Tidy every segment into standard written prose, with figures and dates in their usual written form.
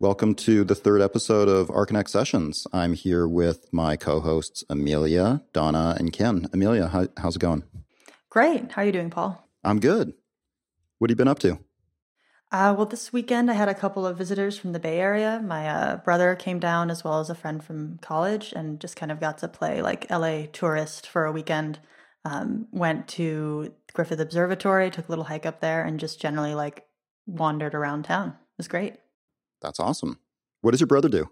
Welcome to the third episode of Archinect Sessions. I'm here with my co-hosts, Amelia, Donna, and Ken. Amelia, how's it going? Great. How are you doing, Paul? I'm good. What have you been up to? Well, this weekend I had a couple of visitors from the Bay Area. My brother came down as well as a friend from college and just kind of got to play like LA tourist for a weekend. Went to Griffith Observatory, took a little hike up there, and just generally like wandered around town. It was great. That's awesome. What does your brother do?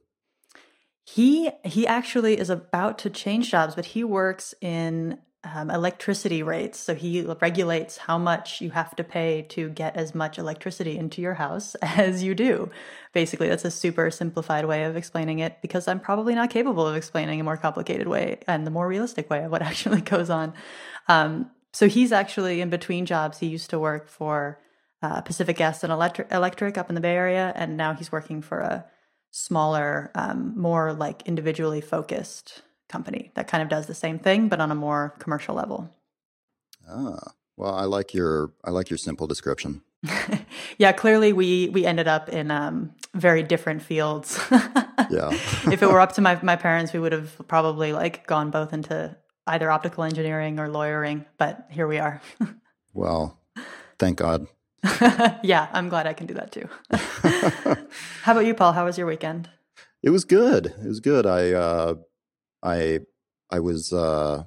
He actually is about to change jobs, but he works in electricity rates. So he regulates how much you have to pay to get as much electricity into your house as you do. Basically, that's a super simplified way of explaining it because I'm probably not capable of explaining a more complicated way and the more realistic way of what actually goes on. So he's actually in between jobs. He used to work for Pacific Gas and Electric up in the Bay Area, and now he's working for a smaller, more like individually focused company that kind of does the same thing but on a more commercial level. Ah, well, I like your simple description. Yeah, clearly we ended up in very different fields. Yeah. If it were up to my parents, we would have probably like gone both into either optical engineering or lawyering, but here we are. Well, thank God. Yeah, I'm glad I can do that too. How about you, Paul? How was your weekend? It was good. It was good. I was a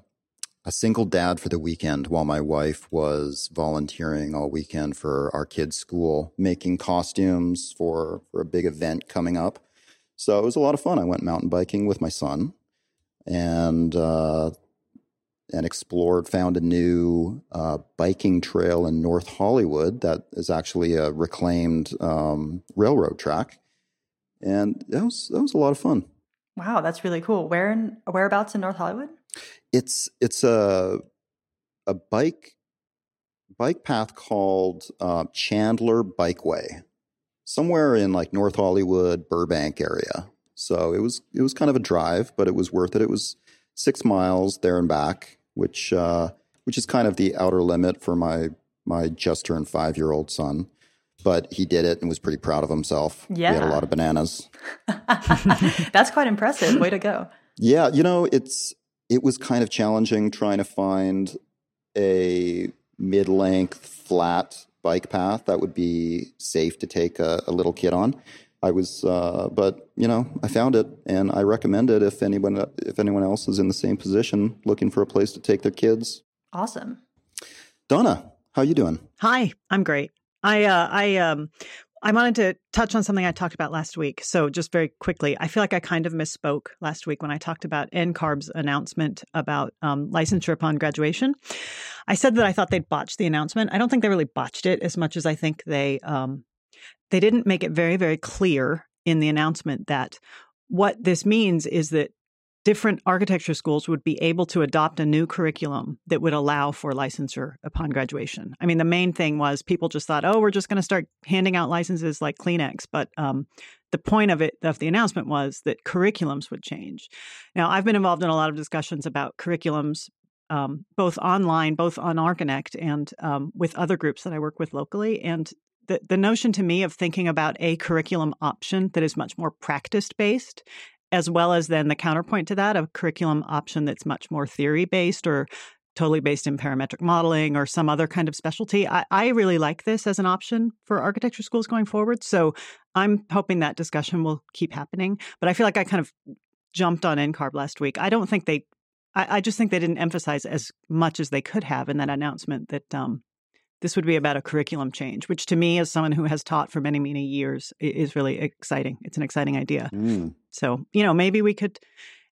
single dad for the weekend while my wife was volunteering all weekend for our kids' school, making costumes for a big event coming up. So it was a lot of fun. I went mountain biking with my son and explored, found a new biking trail in North Hollywood that is actually a reclaimed railroad track. And that was a lot of fun. Wow, that's really cool. Whereabouts in North Hollywood? It's a bike path called Chandler Bikeway, somewhere in like North Hollywood, Burbank area. So it was kind of a drive, but it was worth it. It was 6 miles there and back, which is kind of the outer limit for my just turned 5-year-old son. But he did it and was pretty proud of himself. Yeah. He had a lot of bananas. That's quite impressive. Way to go. Yeah, you know, it was kind of challenging trying to find a mid-length flat bike path that would be safe to take a little kid on. I was, but you know, I found it, and I recommend it if anyone else is in the same position looking for a place to take their kids. Awesome, Donna, how you doing? Hi, I'm great. I wanted to touch on something I talked about last week. So just very quickly, I feel like I kind of misspoke last week when I talked about NCARB's announcement about licensure upon graduation. I said that I thought they'd botched the announcement. I don't think they really botched it as much as I think they didn't make it very, very clear in the announcement that what this means is that different architecture schools would be able to adopt a new curriculum that would allow for licensure upon graduation. I mean, the main thing was people just thought, oh, we're just going to start handing out licenses like Kleenex. But the point of the announcement was that curriculums would change. Now, I've been involved in a lot of discussions about curriculums, both online, both on Archinect and with other groups that I work with locally. And the notion to me of thinking about a curriculum option that is much more practice-based, as well as then the counterpoint to that, a curriculum option that's much more theory-based or totally based in parametric modeling or some other kind of specialty. I really like this as an option for architecture schools going forward. So I'm hoping that discussion will keep happening. But I feel like I kind of jumped on NCARB last week. I don't think I just think they didn't emphasize as much as they could have in that announcement that this would be about a curriculum change, which to me, as someone who has taught for many, many years, is really exciting. It's an exciting idea. Mm. So, you know, maybe we could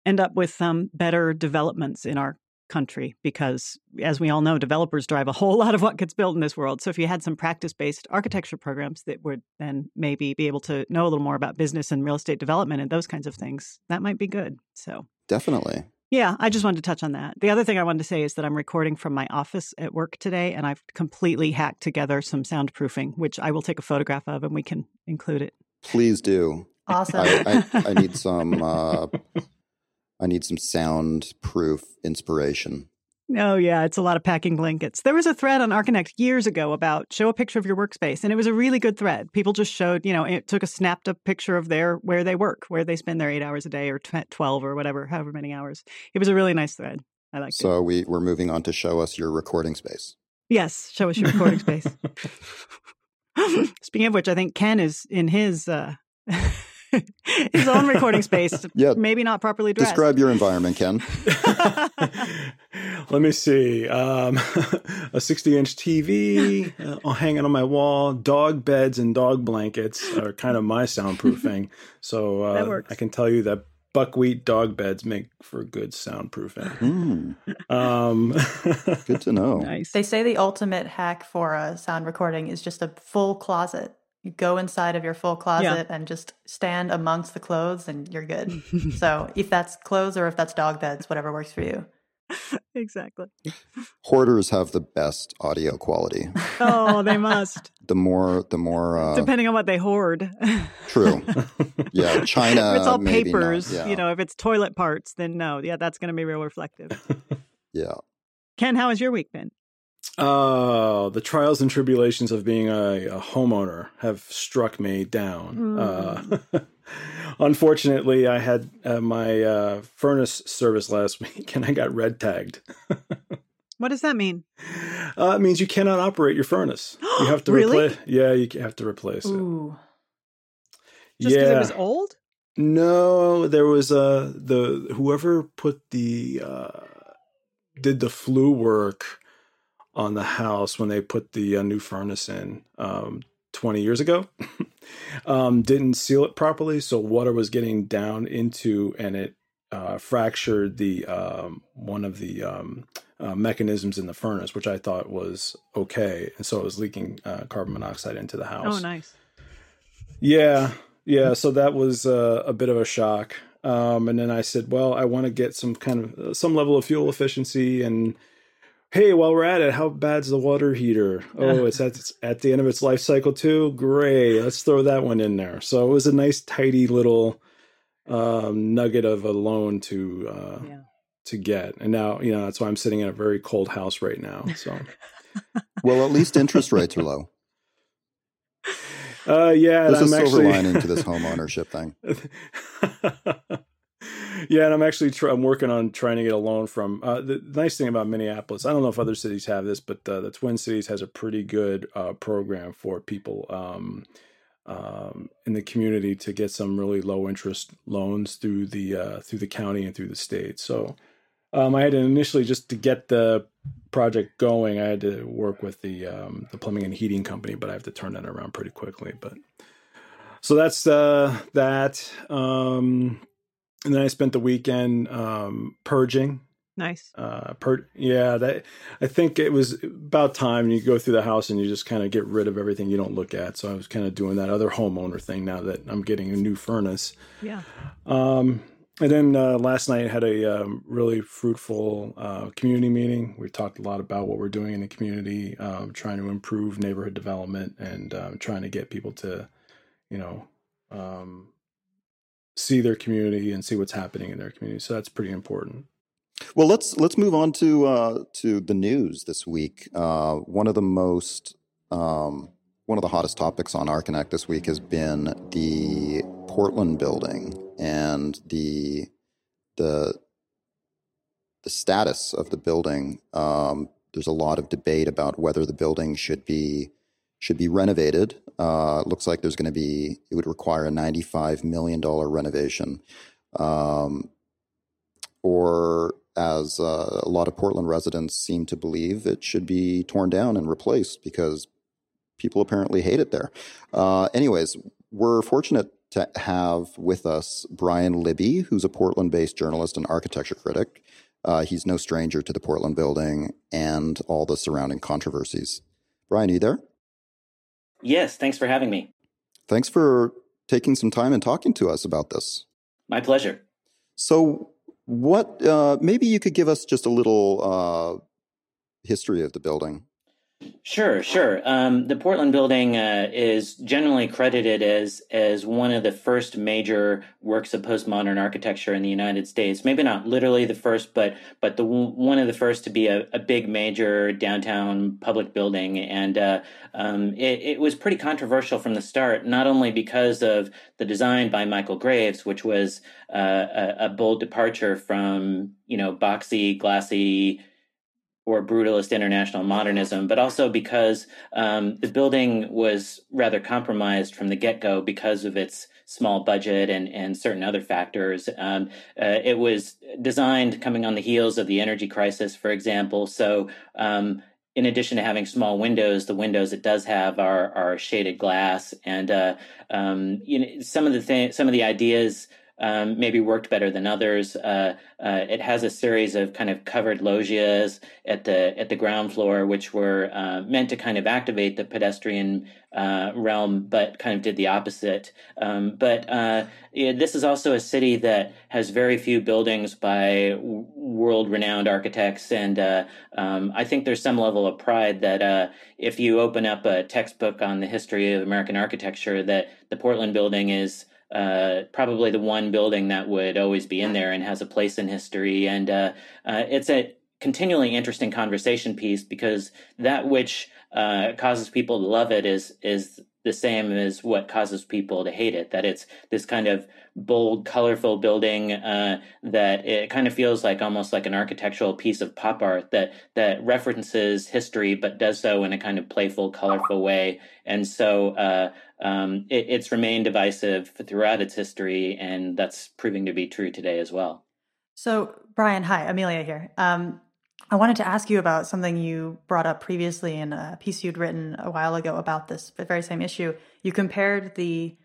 end up with better developments in our country because, as we all know, developers drive a whole lot of what gets built in this world. So if you had some practice-based architecture programs that would then maybe be able to know a little more about business and real estate development and those kinds of things, that might be good. So definitely. Yeah, I just wanted to touch on that. The other thing I wanted to say is that I'm recording from my office at work today, and I've completely hacked together some soundproofing, which I will take a photograph of, and we can include it. Please do. Awesome. I need some soundproof inspiration. Oh, yeah. It's a lot of packing blankets. There was a thread on Archinect years ago about show a picture of your workspace. And it was a really good thread. People just showed, you know, it took a snapped up picture of where they work, where they spend their 8 hours a day or 12 or whatever, however many hours. It was a really nice thread. I liked it. So we're moving on to show us your recording space. Yes. Show us your recording space. Speaking of which, I think Ken is in his... his own recording space, yeah. Maybe not properly dressed. Describe your environment, Ken. Let me see. A 60-inch TV hanging on my wall. Dog beds and dog blankets are kind of my soundproofing. So I can tell you that buckwheat dog beds make for good soundproofing. Mm. Good to know. Nice. They say the ultimate hack for a sound recording is just a full closet. You go inside of your full closet and just stand amongst the clothes and you're good. So if that's clothes or if that's dog beds, whatever works for you. Exactly. Hoarders have the best audio quality. Oh, they must. The more. Depending on what they hoard. True. Yeah. China. If it's all maybe papers, not, you know, if it's toilet parts, then no. Yeah, that's going to be real reflective. Yeah. Ken, how has your week been? The trials and tribulations of being a homeowner have struck me down. Unfortunately, I had my furnace service last week and I got red tagged. What does that mean? It means you cannot operate your furnace. You have to really? Replace. Yeah, you have to replace Ooh. It. Just because it was old? No, there was whoever did the flue work on the house when they put the new furnace in 20 years ago. Didn't seal it properly, so water was getting down into, and it fractured the one of the mechanisms in the furnace, which I thought was okay. And so it was leaking carbon monoxide into the house. Oh, nice. Yeah. So that was a bit of a shock. And then I said, well, I want to get some kind of some level of fuel efficiency, and hey, while we're at it, how bad's the water heater? Oh, it's at the end of its life cycle too? Great. Let's throw that one in there. So it was a nice, tidy little nugget of a loan to get. And now, you know, that's why I'm sitting in a very cold house right now. So, well, at least interest rates are low. Yeah. There's a silver lining to this home ownership thing. Yeah, and I'm working on trying to get a loan from the nice thing about Minneapolis. I don't know if other cities have this, but the Twin Cities has a pretty good program for people in the community to get some really low interest loans through the county and through the state. So I had to initially, just to get the project going, I had to work with the plumbing and heating company, but I have to turn that around pretty quickly. But so that's that. And then I spent the weekend purging. Nice. I think it was about time. You go through the house and you just kind of get rid of everything you don't look at. So I was kind of doing that other homeowner thing now that I'm getting a new furnace. Yeah. And then last night I had a really fruitful community meeting. We talked a lot about what we're doing in the community, trying to improve neighborhood development and trying to get people to, you know, see their community and see what's happening in their community. So that's pretty important. Well, let's move on to the news this week. One of the hottest topics on Archinect this week has been the Portland Building and the status of the building. There's a lot of debate about whether the building should be renovated. It looks like it would require a $95 million renovation. Or as a lot of Portland residents seem to believe, it should be torn down and replaced because people apparently hate it there. Anyways, we're fortunate to have with us Brian Libby, who's a Portland-based journalist and architecture critic. He's no stranger to the Portland Building and all the surrounding controversies. Brian, are you there? Yes, thanks for having me. Thanks for taking some time and talking to us about this. My pleasure. So maybe you could give us just a little history of the building. Sure. The Portland Building is generally credited as one of the first major works of postmodern architecture in the United States. Maybe not literally the first, but one of the first to be a big major downtown public building. And it was pretty controversial from the start, not only because of the design by Michael Graves, which was a bold departure from, boxy, glassy, or brutalist international modernism, but also because the building was rather compromised from the get-go because of its small budget and certain other factors. It was designed coming on the heels of the energy crisis, for example. So in addition to having small windows, the windows it does have are shaded glass, and some of the ideas maybe worked better than others. It has a series of kind of covered loggias at the ground floor, which were meant to kind of activate the pedestrian realm, but kind of did the opposite. This is also a city that has very few buildings by world-renowned architects, and I think there's some level of pride that if you open up a textbook on the history of American architecture, that the Portland Building is probably the one building that would always be in there and has a place in history. And it's a continually interesting conversation piece, because that which causes people to love it is the same as what causes people to hate it, that it's this kind of bold, colorful building that it kind of feels like almost like an architectural piece of pop art that references history, but does so in a kind of playful, colorful way. And so it's remained divisive throughout its history, and that's proving to be true today as well. So, Brian, hi, Amelia here. I wanted to ask you about something you brought up previously in a piece you'd written a while ago about this very same issue. You compared the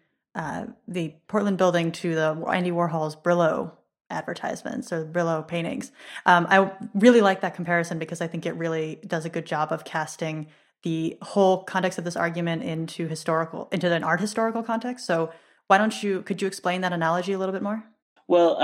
Portland Building to the Andy Warhol's Brillo advertisements or Brillo paintings. I really like that comparison, because I think it really does a good job of casting the whole context of this argument into an art historical context. So could you explain that analogy a little bit more? Well,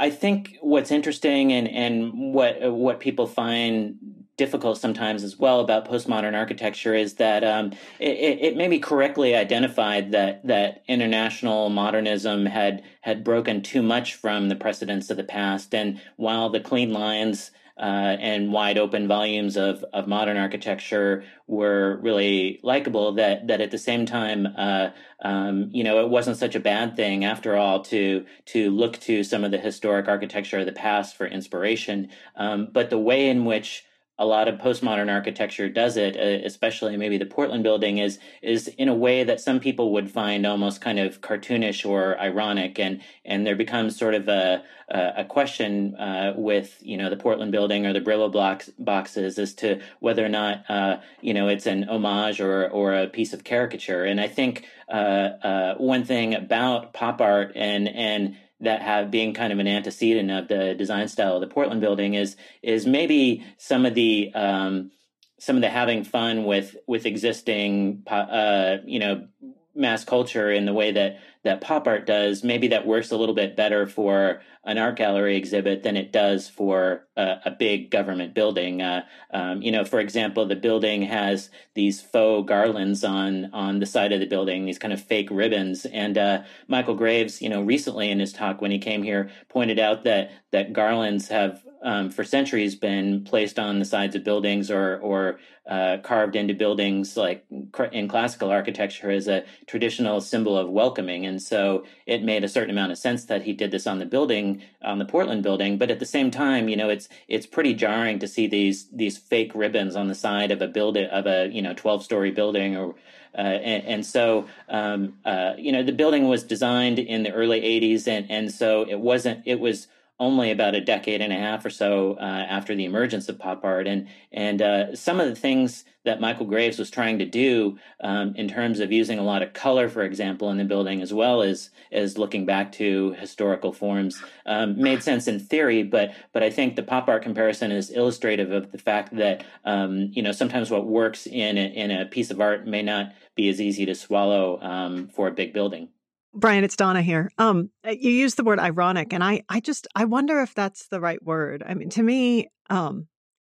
I think what's interesting and what people find difficult sometimes as well about postmodern architecture is that it may be correctly identified that international modernism had broken too much from the precedents of the past, and while the clean lines and wide open volumes of modern architecture were really likable, that at the same time, it wasn't such a bad thing after all to look to some of the historic architecture of the past for inspiration. But the way in which a lot of postmodern architecture does it, especially maybe the Portland Building, is in a way that some people would find almost kind of cartoonish or ironic, and there becomes sort of a question with the Portland Building or the Brillo boxes as to whether or not it's an homage or a piece of caricature. And I think one thing about pop art and that have being kind of an antecedent of the design style of the Portland Building is maybe some of the having fun with existing, mass culture in the way that pop art does. Maybe that works a little bit better for an art gallery exhibit than it does for a big government building. For example, the building has these faux garlands on the side of the building, these kind of fake ribbons. And Michael Graves, recently in his talk when he came here, pointed out that garlands have for centuries been placed on the sides of buildings or carved into buildings, like in classical architecture, as a traditional symbol of welcoming. And so it made a certain amount of sense that he did this on the Portland Building. But at the same time, it's pretty jarring to see these fake ribbons on the side of a building, of a 12-story building, or the building was designed in the early 80s, and so it was only about a decade and a half or so after the emergence of pop art. And some of the things that Michael Graves was trying to do in terms of using a lot of color, for example, in the building, as well as looking back to historical forms, made sense in theory. But I think the pop art comparison is illustrative of the fact that, sometimes what works in a piece of art may not be as easy to swallow for a big building. Brian, it's Donna here. You used the word ironic, and I wonder if that's the right word. I mean, to me,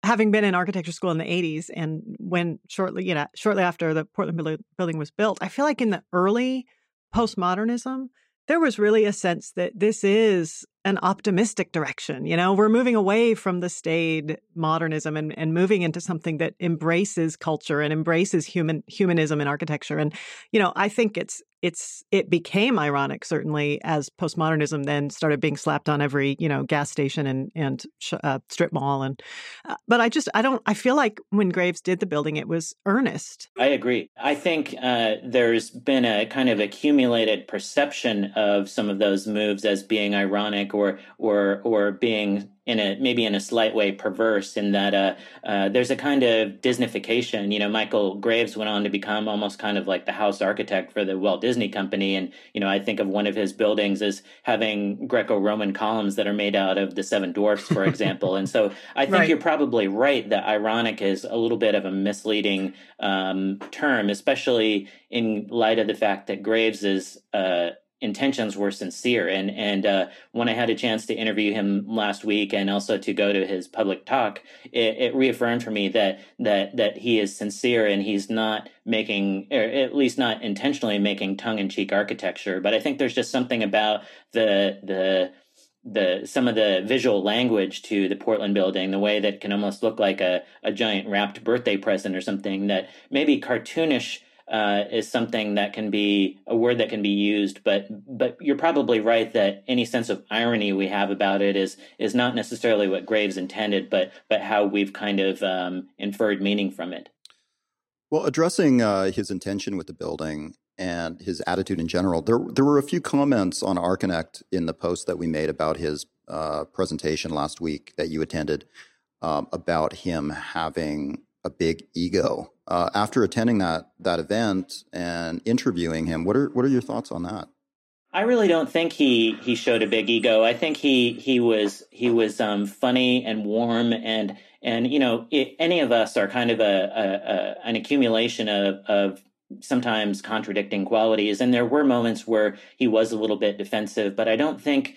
having been in architecture school in the 80s and when shortly after the Portland Building was built, I feel like in the early postmodernism, there was really a sense that this is an optimistic direction. You know, we're moving away from the staid modernism and moving into something that embraces culture and embraces humanism in architecture. And, you know, I think it became ironic, certainly, as postmodernism then started being slapped on every, you know, gas station and strip mall. And but I feel like when Graves did the building, it was earnest. I agree. I think there's been a kind of accumulated perception of some of those moves as being ironic or being in a slight way perverse, in that there's a kind of Disneyfication. You know, Michael Graves went on to become almost kind of like the house architect for the Walt Disney Company. And, you know, I think of one of his buildings as having Greco-Roman columns that are made out of the Seven Dwarfs, for example. And so I think You're probably right that ironic is a little bit of a misleading term, especially in light of the fact that Graves is intentions were sincere. And when I had a chance to interview him last week and also to go to his public talk, it reaffirmed for me that he is sincere and he's not making, or at least not intentionally making, tongue-in-cheek architecture. But I think there's just something about the some of the visual language to the Portland building, the way that it can almost look like a giant wrapped birthday present or something, that maybe cartoonish is something that can be a word that can be used, but you're probably right that any sense of irony we have about it is not necessarily what Graves intended, but how we've kind of inferred meaning from it. Well, addressing his intention with the building and his attitude in general, there were a few comments on Archinect in the post that we made about his presentation last week that you attended, about him having a big ego. After attending that event and interviewing him, what are your thoughts on that? I really don't think he showed a big ego. I think he was funny and warm and you know, any of us are kind of an accumulation of sometimes contradicting qualities, and there were moments where he was a little bit defensive, but I don't think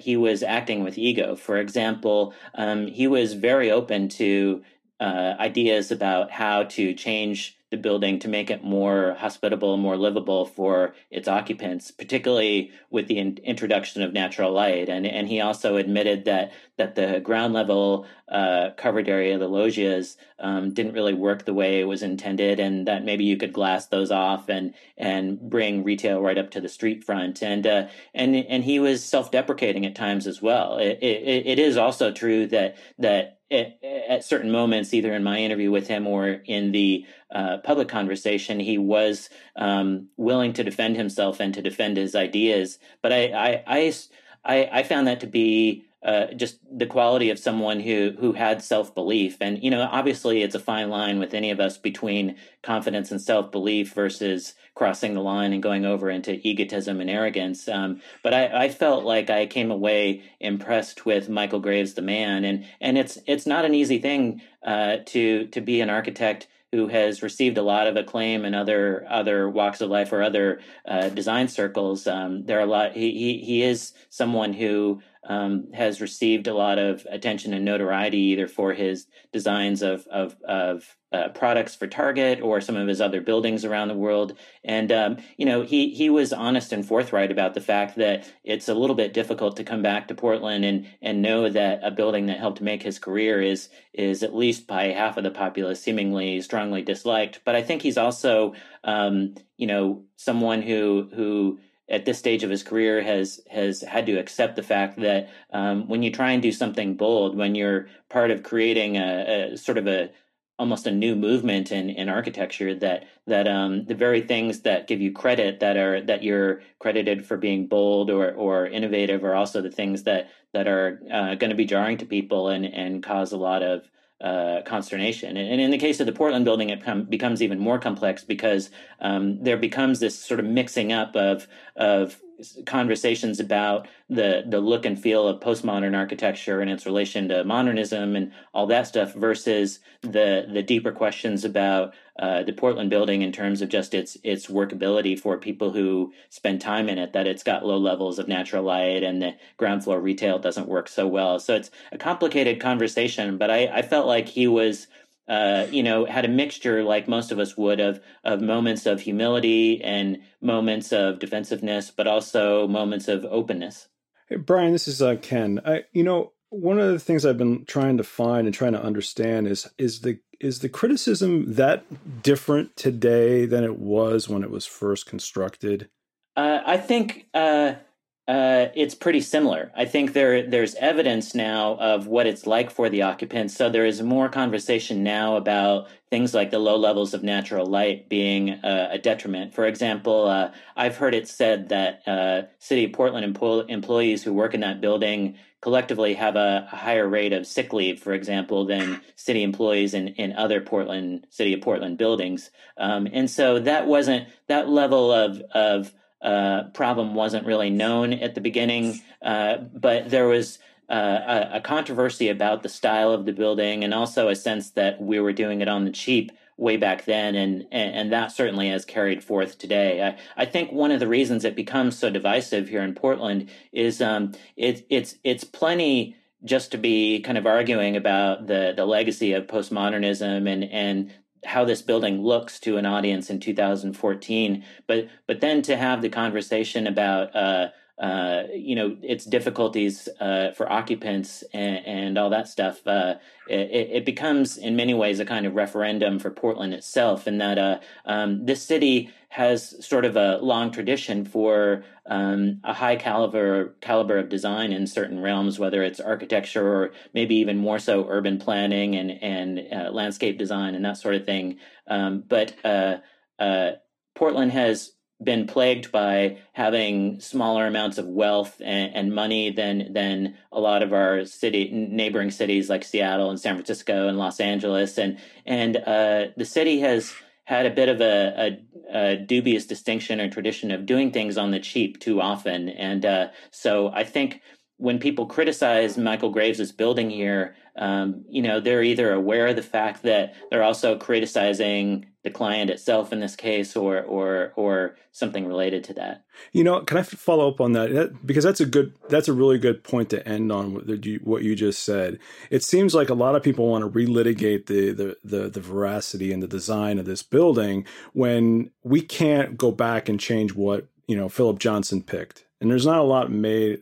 he was acting with ego. For example, he was very open to ideas about how to change the building to make it more hospitable, more livable for its occupants, particularly with the introduction of natural light. And he also admitted that the ground level covered area, the loggias, didn't really work the way it was intended, and that maybe you could glass those off and bring retail right up to the street front. And he was self-deprecating at times as well. It is also true that at certain moments, either in my interview with him or in the public conversation, he was willing to defend himself and to defend his ideas. But I found that to be just the quality of someone who had self-belief. And, you know, obviously it's a fine line with any of us between confidence and self-belief versus crossing the line and going over into egotism and arrogance. But I felt like I came away impressed with Michael Graves, the man. And it's not an easy thing to be an architect who has received a lot of acclaim in other walks of life or other design circles. There are a lot. He is someone who has received a lot of attention and notoriety, either for his designs of products for Target or some of his other buildings around the world. And, you know, he was honest and forthright about the fact that it's a little bit difficult to come back to Portland and know that a building that helped make his career is at least by half of the populace seemingly strongly disliked. But I think he's also, you know, someone who at this stage of his career has had to accept the fact that when you try and do something bold, when you're part of creating a sort of almost a new movement in architecture, that the very things that give you credit, that you're credited for being bold or innovative, are also the things that are going to be jarring to people and cause a lot of consternation. And in the case of the Portland building, it becomes even more complex because there becomes this sort of mixing up of conversations about the look and feel of postmodern architecture and its relation to modernism and all that stuff versus the deeper questions about the Portland building in terms of just its workability for people who spend time in it, that it's got low levels of natural light and the ground floor retail doesn't work so well. So it's a complicated conversation, but I felt like he was had a mixture, like most of us would, of moments of humility and moments of defensiveness, but also moments of openness. Hey, Brian, this is Ken. One of the things I've been trying to find and trying to understand is the criticism that different today than it was when it was first constructed? I think it's pretty similar. I think there's evidence now of what it's like for the occupants. So there is more conversation now about things like the low levels of natural light being a detriment. For example, I've heard it said that City of Portland employees who work in that building collectively have a higher rate of sick leave, for example, than city employees in other City of Portland buildings. And so that wasn't that level of problem wasn't really known at the beginning, but there was a controversy about the style of the building and also a sense that we were doing it on the cheap way back then, and that certainly has carried forth today. I think one of the reasons it becomes so divisive here in Portland is it's plenty just to be kind of arguing about the legacy of postmodernism and how this building looks to an audience in 2014, but then to have the conversation about its difficulties for occupants and all that stuff, it becomes in many ways a kind of referendum for Portland itself, in that this city has sort of a long tradition for a high caliber of design in certain realms, whether it's architecture or maybe even more so urban planning and landscape design and that sort of thing. But Portland has been plagued by having smaller amounts of wealth and money than a lot of our neighboring cities like Seattle and San Francisco and Los Angeles, and the city has had a bit of a dubious distinction or tradition of doing things on the cheap too often, and so I think when people criticize Michael Graves' building here, they're either aware of the fact that they're also criticizing the client itself in this case, or something related to that. Can I follow up on that? Because that's a really good point to end on, what you just said. It seems like a lot of people want to relitigate the veracity and the design of this building when we can't go back and change what Philip Johnson picked. And there's not a lot made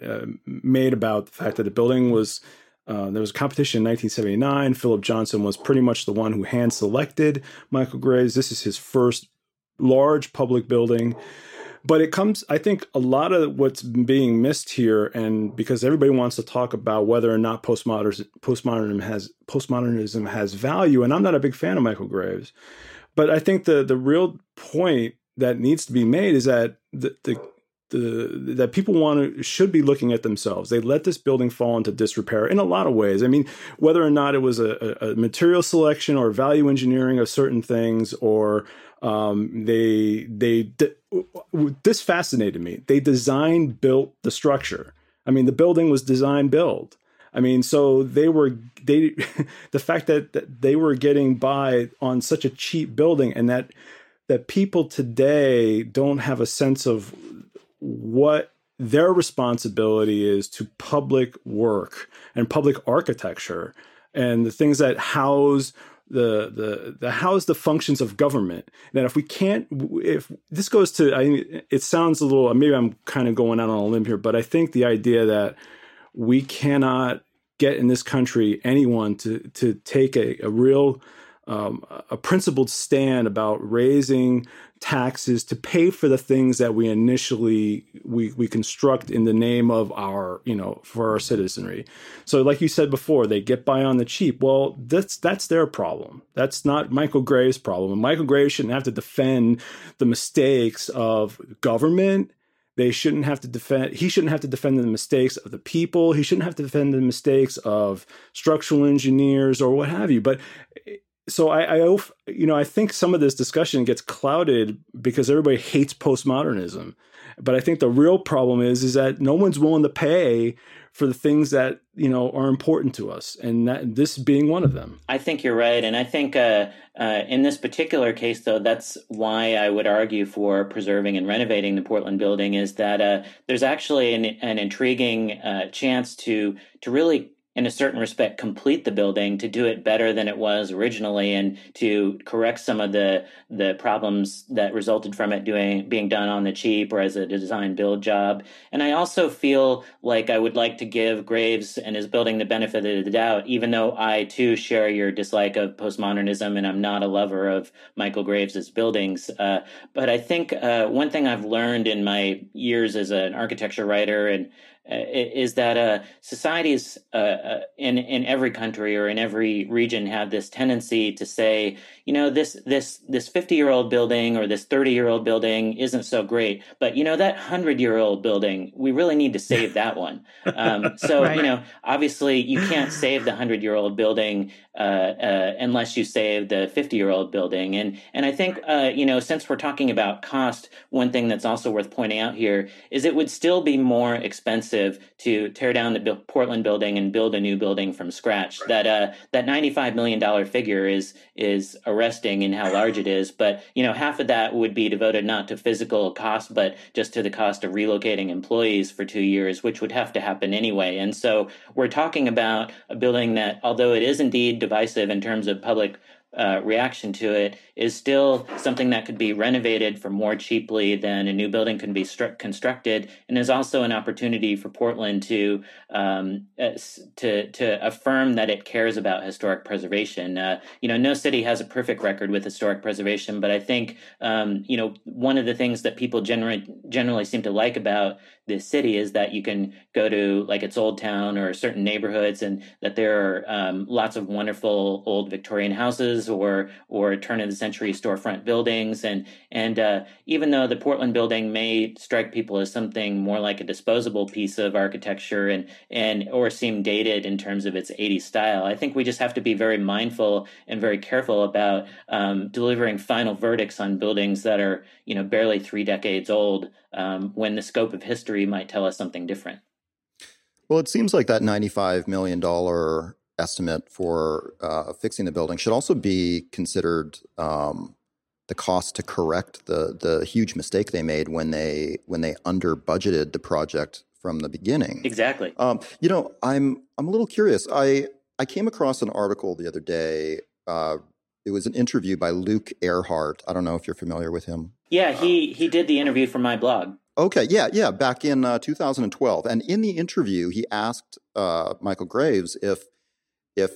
about the fact that the building was. There was a competition in 1979. Philip Johnson was pretty much the one who hand-selected Michael Graves. This is his first large public building. But it comes, I think, a lot of what's being missed here, and because everybody wants to talk about whether or not postmodernism has value, and I'm not a big fan of Michael Graves. But I think the real point that needs to be made is that that people should be looking at themselves. They let this building fall into disrepair in a lot of ways. I mean, whether or not it was a material selection or value engineering of certain things, or this fascinated me. They designed, built the structure. I mean, the building was designed, built. I mean, so the fact that they were getting by on such a cheap building, and that people today don't have a sense of what their responsibility is to public work and public architecture and the things that house the functions of government. That it sounds a little, maybe I'm kind of going out on a limb here, but I think the idea that we cannot get in this country anyone to take a real a principled stand about raising taxes to pay for the things that we initially we construct in the name of our for our citizenry. So, like you said before, they get by on the cheap. Well, that's their problem. That's not Michael Graves' problem. And Michael Graves shouldn't have to defend the mistakes of government. He shouldn't have to defend the mistakes of the people. He shouldn't have to defend the mistakes of structural engineers or what have you. But So I think some of this discussion gets clouded because everybody hates postmodernism. But I think the real problem is that no one's willing to pay for the things that, you know, are important to us, and that, this being one of them. I think you're right. And I think in this particular case, though, that's why I would argue for preserving and renovating the Portland Building, is that there's actually an intriguing chance to really, in a certain respect, complete the building, to do it better than it was originally, and to correct some of the problems that resulted from it being done on the cheap or as a design build job. And I also feel like I would like to give Graves and his building the benefit of the doubt, even though I too share your dislike of postmodernism and I'm not a lover of Michael Graves's buildings. But I think one thing I've learned in my years as an architecture writer and is that societies in every country or in every region have this tendency to say, you know, this 50-year-old building or this 30-year-old building isn't so great, but, you know, that 100-year-old building, we really need to save that one. Right. You know, obviously you can't save the 100-year-old building unless you save the 50-year-old building. And I think, you know, since we're talking about cost, one thing that's also worth pointing out here is it would still be more expensive to tear down the Portland Building and build a new building from scratch. Right. That $95 million figure is arresting in how large it is. But, you know, half of that would be devoted not to physical cost, but just to the cost of relocating employees for 2 years, which would have to happen anyway. And so we're talking about a building that, although it is indeed divisive in terms of public reaction to it, is still something that could be renovated for more cheaply than a new building can be constructed, and is also an opportunity for Portland to affirm that it cares about historic preservation. You know, no city has a perfect record with historic preservation, but I think you know, one of the things that people generally seem to like about this city is that you can go to like its old town or certain neighborhoods, and that there are lots of wonderful old Victorian houses or turn of the century storefront buildings. And even though the Portland Building may strike people as something more like a disposable piece of architecture and or seem dated in terms of its 80s style, I think we just have to be very mindful and very careful about delivering final verdicts on buildings that are, you know, barely 3 decades old, when the scope of history might tell us something different. Well, it seems like that $95 million estimate for fixing the building should also be considered the cost to correct the huge mistake they made when they under budgeted the project from the beginning. Exactly. You know, I'm a little curious. I came across an article the other day. It was an interview by Luke Earhart. I don't know if you're familiar with him. Yeah, he did the interview for my blog. Okay, yeah, back in 2012. And in the interview, he asked Michael Graves if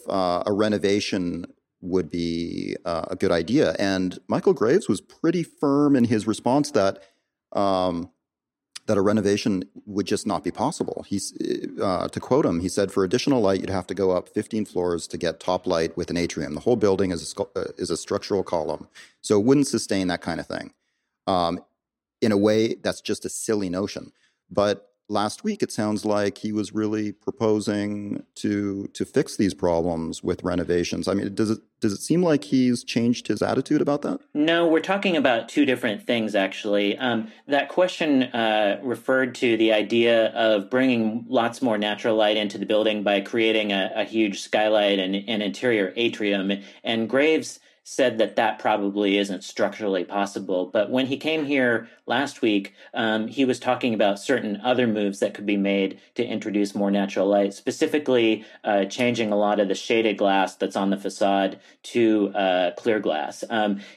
a renovation would be a good idea. And Michael Graves was pretty firm in his response that that a renovation would just not be possible. He's to quote him, he said, "For additional light, you'd have to go up 15 floors to get top light with an atrium. The whole building is a structural column, so it wouldn't sustain that kind of thing." In a way, that's just a silly notion. But last week, it sounds like he was really proposing to fix these problems with renovations. I mean, does it seem like he's changed his attitude about that? No, we're talking about two different things, actually. That question referred to the idea of bringing lots more natural light into the building by creating a huge skylight and an interior atrium. And Graves said that probably isn't structurally possible. But when he came here last week, he was talking about certain other moves that could be made to introduce more natural light, specifically changing a lot of the shaded glass that's on the facade to clear glass.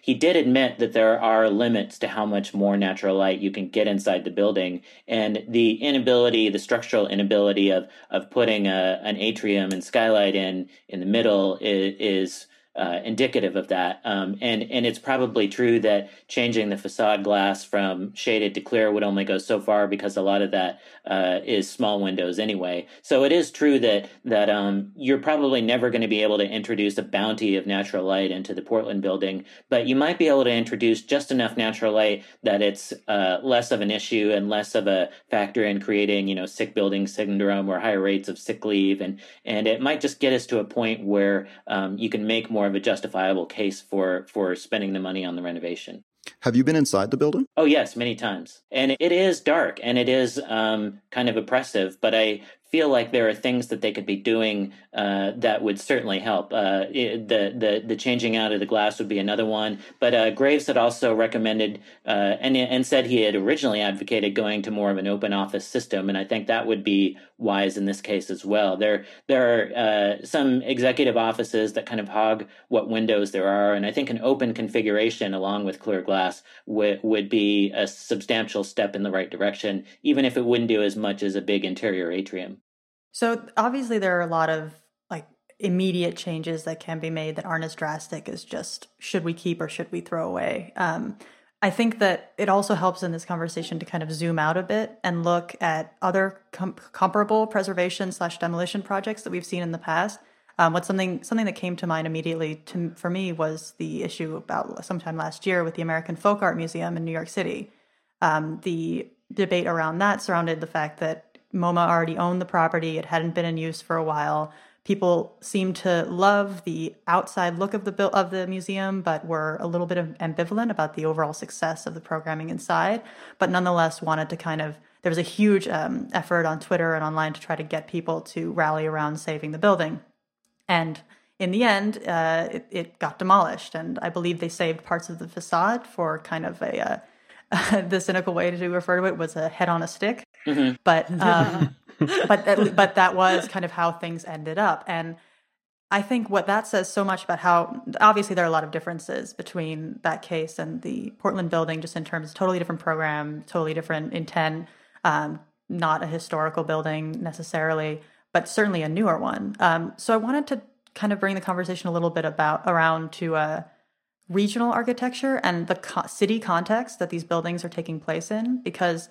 He did admit that there are limits to how much more natural light you can get inside the building, and the structural inability of putting an atrium and skylight in the middle is indicative of that. And it's probably true that changing the facade glass from shaded to clear would only go so far, because a lot of that is small windows anyway. So it is true that you're probably never going to be able to introduce a bounty of natural light into the Portland Building, but you might be able to introduce just enough natural light that it's less of an issue and less of a factor in creating, you know, sick building syndrome or higher rates of sick leave. And it might just get us to a point where you can make more more of a justifiable case for spending the money on the renovation. Have you been inside the building? Oh, yes, many times. And it is dark and it is kind of oppressive, but I feel like there are things that they could be doing that would certainly help. The changing out of the glass would be another one. But Graves had also recommended and said he had originally advocated going to more of an open office system. And I think that would be wise in this case as well. There are some executive offices that kind of hog what windows there are. And I think an open configuration along with clear glass would be a substantial step in the right direction, even if it wouldn't do as much as a big interior atrium. So obviously there are a lot of like immediate changes that can be made that aren't as drastic as just should we keep or should we throw away. I think that it also helps in this conversation to kind of zoom out a bit and look at other comparable preservation/demolition projects that we've seen in the past. What's something that came to mind immediately for me was the issue about sometime last year with the American Folk Art Museum in New York City. The debate around that surrounded the fact that MoMA already owned the property. It hadn't been in use for a while. People seemed to love the outside look of the museum, but were a little bit ambivalent about the overall success of the programming inside, but nonetheless wanted to kind of, there was a huge effort on Twitter and online to try to get people to rally around saving the building. And in the end, it got demolished. And I believe they saved parts of the facade for kind of a, the cynical way to refer to it was a head on a stick. Mm-hmm. But that was kind of how things ended up. And I think what that says so much about how, obviously there are a lot of differences between that case and the Portland building, just in terms of totally different program, totally different intent, not a historical building necessarily, but certainly a newer one. So I wanted to kind of bring the conversation a little bit around to regional architecture and the city context that these buildings are taking place in, because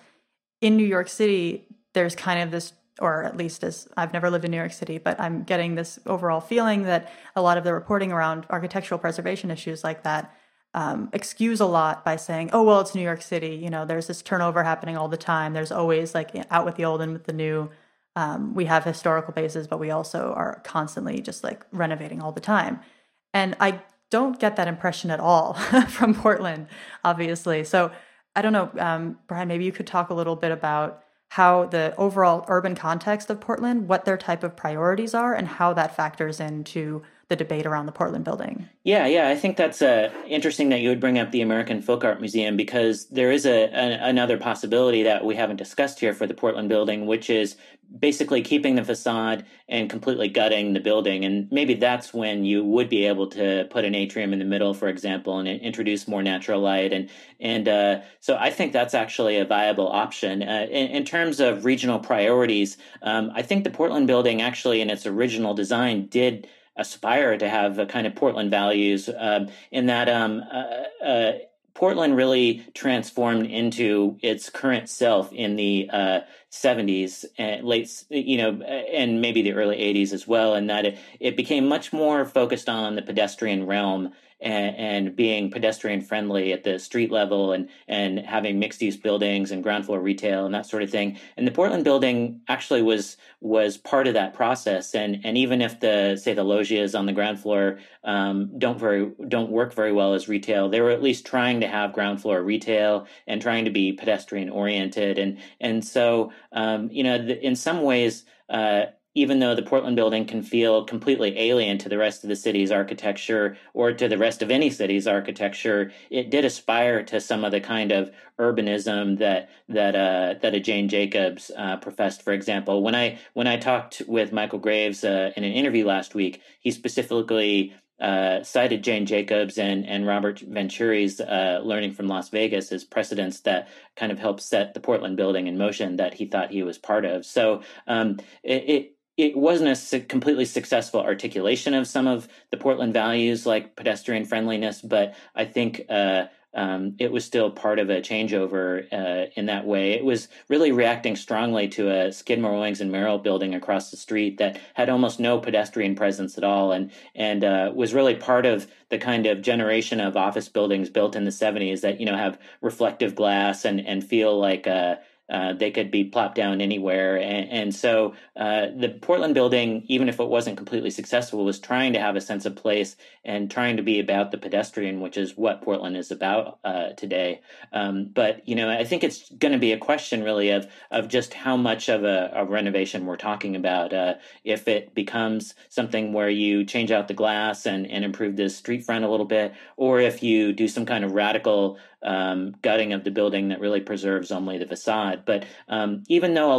in New York City, there's kind of this, or at least as I've never lived in New York City, but I'm getting this overall feeling that a lot of the reporting around architectural preservation issues like that excuse a lot by saying, oh, well, it's New York City. You know, there's this turnover happening all the time. There's always like out with the old and with the new. We have historical bases, but we also are constantly just like renovating all the time. And I don't get that impression at all from Portland, obviously. So I don't know, Brian, maybe you could talk a little bit about how the overall urban context of Portland, what their type of priorities are, and how that factors into the debate around the Portland building. Yeah. I think that's interesting that you would bring up the American Folk Art Museum, because there is another possibility that we haven't discussed here for the Portland building, which is basically keeping the facade and completely gutting the building. And maybe that's when you would be able to put an atrium in the middle, for example, and introduce more natural light. And so I think that's actually a viable option. In terms of regional priorities, I think the Portland building actually in its original design did aspire to have a kind of Portland values in that Portland really transformed into its current self in the 70s and late, and maybe the early 80s as well, and that it became much more focused on the pedestrian realm and being pedestrian friendly at the street level and having mixed use buildings and ground floor retail and that sort of thing. And the Portland building actually was part of that process. And even if the loggias on the ground floor don't work very well as retail, they were at least trying to have ground floor retail and trying to be pedestrian oriented. And so in some ways, even though the Portland building can feel completely alien to the rest of the city's architecture or to the rest of any city's architecture, it did aspire to some of the kind of urbanism that a Jane Jacobs professed, for example. When I talked with Michael Graves in an interview last week, he specifically cited Jane Jacobs and Robert Venturi's Learning from Las Vegas as precedents that kind of helped set the Portland building in motion that he thought he was part of. So it wasn't a completely successful articulation of some of the Portland values like pedestrian friendliness, but I think it was still part of a changeover in that way. It was really reacting strongly to a Skidmore, Owings and Merrill building across the street that had almost no pedestrian presence at all and was really part of the kind of generation of office buildings built in the 70s that, have reflective glass and feel like They could be plopped down anywhere. And so the Portland building, even if it wasn't completely successful, was trying to have a sense of place and trying to be about the pedestrian, which is what Portland is about today. But, you know, I think it's going to be a question really of just how much of a renovation we're talking about. If it becomes something where you change out the glass and improve the street front a little bit, or if you do some kind of radical gutting of the building that really preserves only the facade. But even though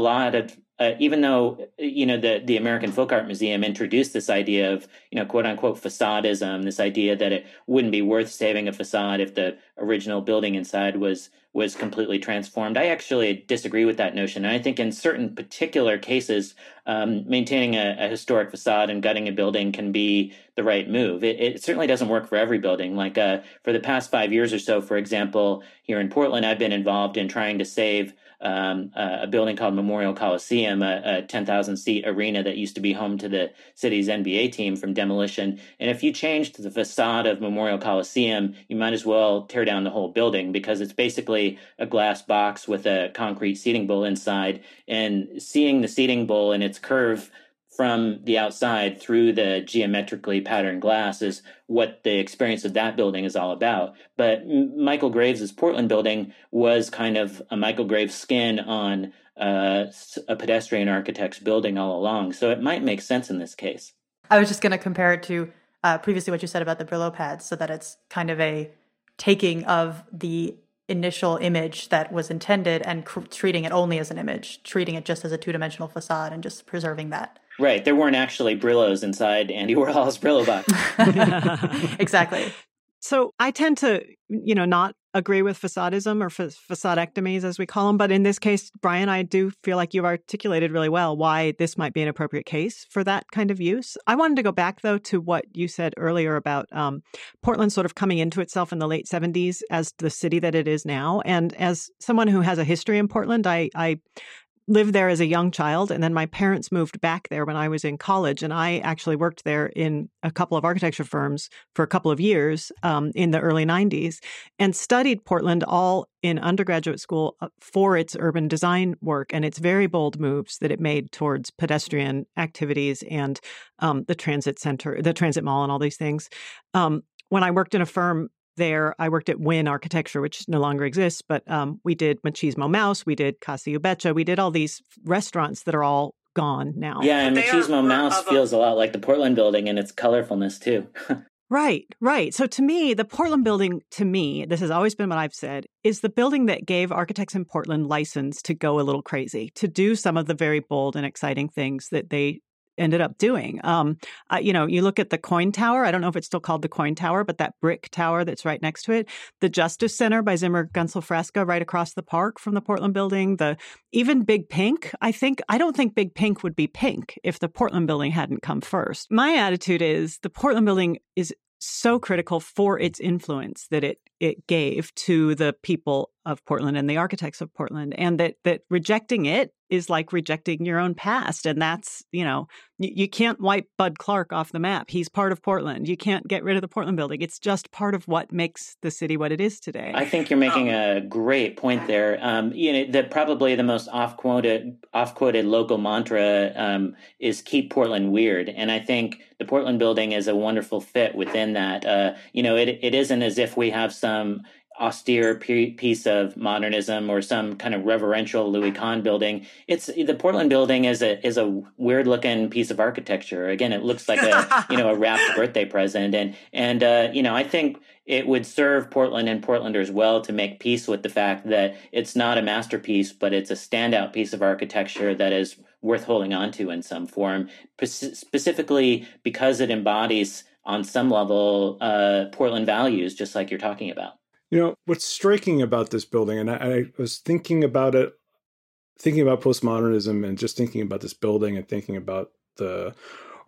the American Folk Art Museum introduced this idea of, you know, quote unquote facadism, this idea that it wouldn't be worth saving a facade if the original building inside was completely transformed. I actually disagree with that notion. And I think in certain particular cases, maintaining a historic facade and gutting a building can be the right move. It certainly doesn't work for every building. Like for the past 5 years or so, for example, here in Portland, I've been involved in trying to save a building called Memorial Coliseum, a 10,000 seat arena that used to be home to the city's NBA team, from demolition. And if you changed the facade of Memorial Coliseum, you might as well tear down the whole building, because it's basically a glass box with a concrete seating bowl inside. And seeing the seating bowl and its curve from the outside through the geometrically patterned glass is what the experience of that building is all about. But Michael Graves' Portland building was kind of a Michael Graves skin on a pedestrian architect's building all along. So it might make sense in this case. I was just going to compare it to previously what you said about the Brillo pads, so that it's kind of a taking of the initial image that was intended and treating it only as an image, treating it just as a two-dimensional facade and just preserving that. Right. There weren't actually Brillos inside Andy Warhol's Brillo box. Exactly. So I tend to, you know, not agree with facadism or facadectomies, as we call them. But in this case, Brian, I do feel like you've articulated really well why this might be an appropriate case for that kind of use. I wanted to go back, though, to what you said earlier about Portland sort of coming into itself in the late 70s as the city that it is now. And as someone who has a history in Portland, I lived there as a young child, and then my parents moved back there when I was in college, and I actually worked there in a couple of architecture firms for a couple of years in the early 90s, and studied Portland all in undergraduate school for its urban design work and its very bold moves that it made towards pedestrian activities and the transit center, the transit mall, and all these things. When I worked in a firm there, I worked at Wynn Architecture, which no longer exists, but we did Machismo Mouse, we did Casa Ubecha, we did all these restaurants that are all gone now. Yeah, and Machismo Mouse feels a lot like the Portland building in its colorfulness too. Right, right. So to me, the Portland building, to me, this has always been what I've said, is the building that gave architects in Portland license to go a little crazy, to do some of the very bold and exciting things that they ended up doing. You know, you look at the Coin Tower. I don't know if it's still called the Coin Tower, but that brick tower that's right next to it. The Justice Center by Zimmer Gunsel Frasca right across the park from the Portland building. Even Big Pink. I don't think Big Pink would be pink if the Portland building hadn't come first. My attitude is the Portland building is so critical for its influence that it gave to the people of Portland and the architects of Portland, and that rejecting it is like rejecting your own past. And that's, you know, you can't wipe Bud Clark off the map. He's part of Portland. You can't get rid of the Portland building. It's just part of what makes the city what it is today. I think you're making a great point there. You know, that probably the most off-quoted local mantra is keep Portland weird. And I think the Portland building is a wonderful fit within that. You know, it isn't as if we have some austere piece of modernism or some kind of reverential Louis Kahn building. It's the Portland building is a weird looking piece of architecture. Again, it looks like a a wrapped birthday present, and you know, I think it would serve Portland and Portlanders well to make peace with the fact that it's not a masterpiece, but it's a standout piece of architecture that is worth holding on to in some form, specifically because it embodies on some level Portland values, just like you're talking about. You know, what's striking about this building, and I was thinking about it, thinking about postmodernism and just thinking about this building and thinking about our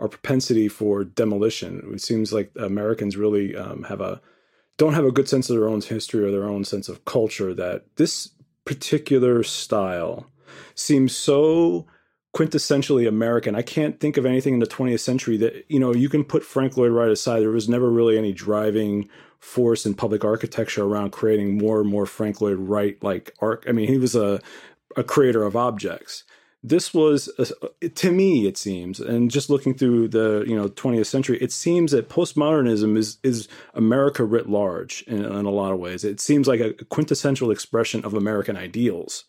propensity for demolition. It seems like Americans really don't have a good sense of their own history or their own sense of culture, that this particular style seems so quintessentially American. I can't think of anything in the 20th century that, you know, you can put Frank Lloyd Wright aside. There was never really any driving force in public architecture around creating more and more Frank Lloyd Wright like art. I mean, he was a a creator of objects. This was, to me, it seems, and just looking through the 20th century, it seems that postmodernism is America writ large in a lot of ways. It seems like a quintessential expression of American ideals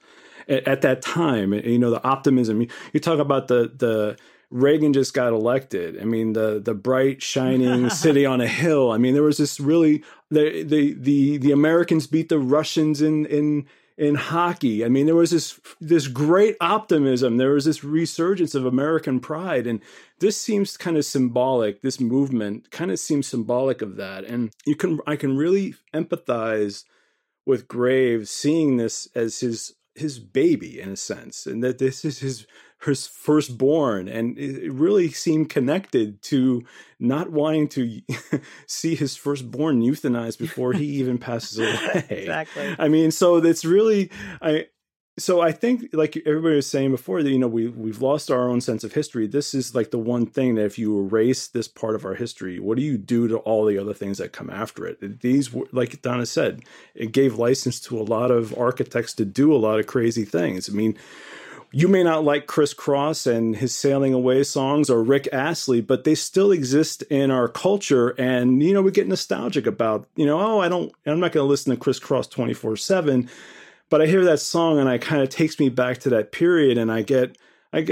at that time. You know, the optimism. You talk about the Reagan just got elected. I mean, the bright, shining city on a hill. I mean, there was this really the Americans beat the Russians in hockey. I mean, there was this great optimism. There was this resurgence of American pride. And this seems kind of symbolic. This movement kind of seems symbolic of that. And I can really empathize with Graves seeing this as his baby in a sense, and that this is his firstborn. And it really seemed connected to not wanting to see his firstborn euthanized before he even passes away. Exactly. I mean, so that's really, I think, like everybody was saying before, that, we've lost our own sense of history. This is like the one thing that if you erase this part of our history, what do you do to all the other things that come after it? These, like Donna said, it gave license to a lot of architects to do a lot of crazy things. I mean, you may not like Chris Cross and his Sailing Away songs or Rick Astley, but they still exist in our culture. And, we get nostalgic about, I'm not going to listen to Chris Cross 24/7, but I hear that song and it kind of takes me back to that period. And I get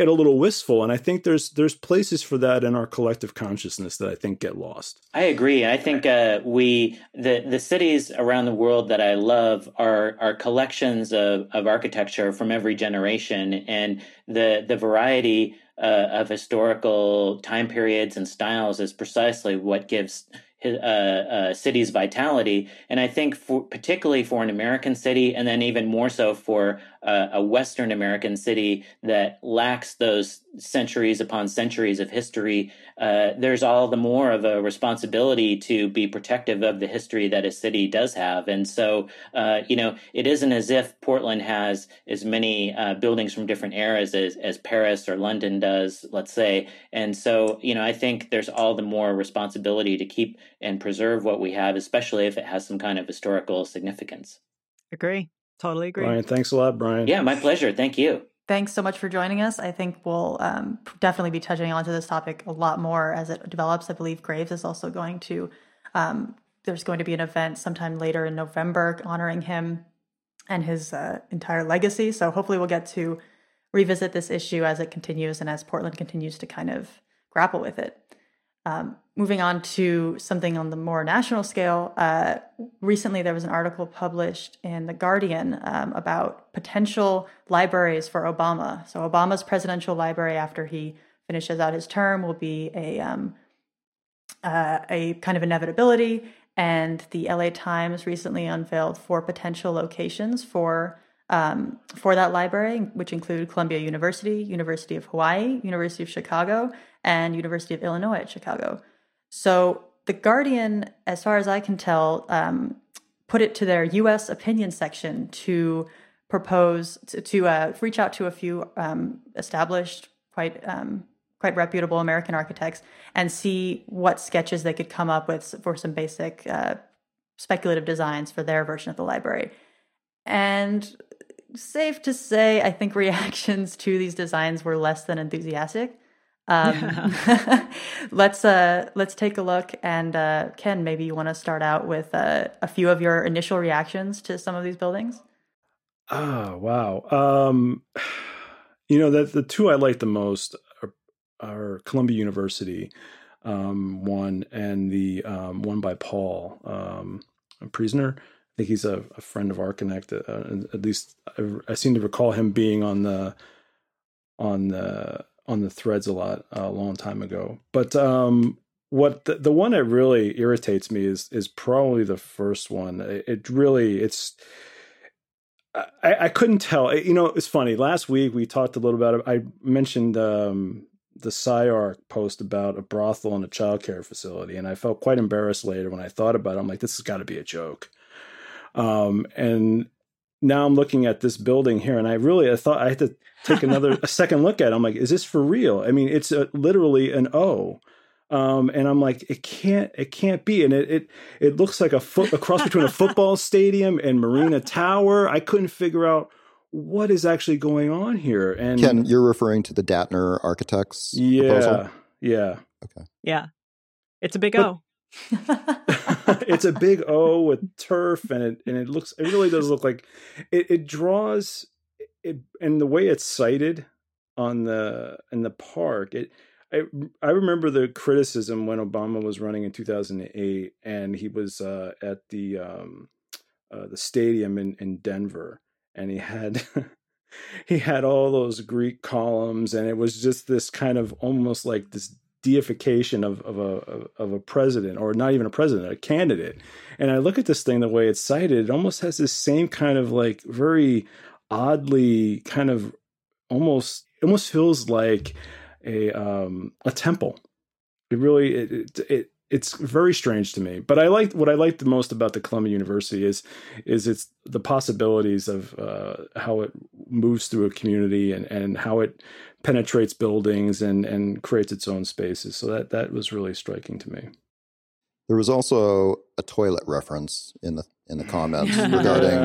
a little wistful. And I think there's places for that in our collective consciousness that I think get lost. I agree. I think the cities around the world that I love are collections of architecture from every generation, and the variety of historical time periods and styles is precisely what gives cities vitality. And I think particularly for an American city, and then even more so for a Western American city that lacks those centuries upon centuries of history, there's all the more of a responsibility to be protective of the history that a city does have. And so, it isn't as if Portland has as many buildings from different eras as Paris or London does, let's say. And so, I think there's all the more responsibility to keep and preserve what we have, especially if it has some kind of historical significance. Agree. Totally agree. Brian, thanks a lot, Brian. Yeah, my pleasure. Thank you. Thanks so much for joining us. I think we'll definitely be touching onto this topic a lot more as it develops. I believe Graves is also going to, there's going to be an event sometime later in November honoring him and his entire legacy. So hopefully we'll get to revisit this issue as it continues and as Portland continues to kind of grapple with it. Moving on to something on the more national scale, recently there was an article published in The Guardian about potential libraries for Obama. So Obama's presidential library, after he finishes out his term, will be a kind of inevitability. And the LA Times recently unveiled 4 potential locations for that library, which include Columbia University, University of Hawaii, University of Chicago, and University of Illinois at Chicago. So The Guardian, as far as I can tell, put it to their U.S. opinion section to propose, to reach out to a few established, quite reputable American architects and see what sketches they could come up with for some basic speculative designs for their version of the library. And safe to say, I think reactions to these designs were less than enthusiastic. Yeah. Let's take a look. And Ken, maybe you want to start out with a few of your initial reactions to some of these buildings. Ah, wow. The two I like the most are Columbia University one and the one by Paul Prisoner. I think he's a friend of Archinect. At least I seem to recall him being on the threads a lot a long time ago. But what the one that really irritates me is probably the first one. I couldn't tell. It's funny. Last week we talked a little about it. I mentioned the SciArc post about a brothel and a childcare facility, and I felt quite embarrassed later when I thought about it. I'm like, this has got to be a joke. And now I'm looking at this building here, and I thought I had to take a second look at it. I'm like, is this for real? I mean, it's literally an O. And I'm like, it can't be. And it looks like a cross between a football stadium and Marina Tower. I couldn't figure out what is actually going on here? And Ken, you're referring to the Datner Architects proposal? Yeah. Okay. Yeah. It's a big O. It's a big O with turf, and it looks, it really does look like it draws it, and the way it's cited on the in the park. I remember the criticism when Obama was running in 2008, and he was at the stadium in Denver, and he had he had all those Greek columns, and it was just this kind of almost like this deification of a president, or not even a president, a candidate. And I look at this thing, the way it's cited, it almost has this same kind of like very oddly kind of almost feels like a temple. It really it's very strange to me. But what I liked the most about the Columbia University is it's the possibilities of how it moves through a community and how it penetrates buildings and creates its own spaces. So that was really striking to me. There was also a toilet reference in the comments regarding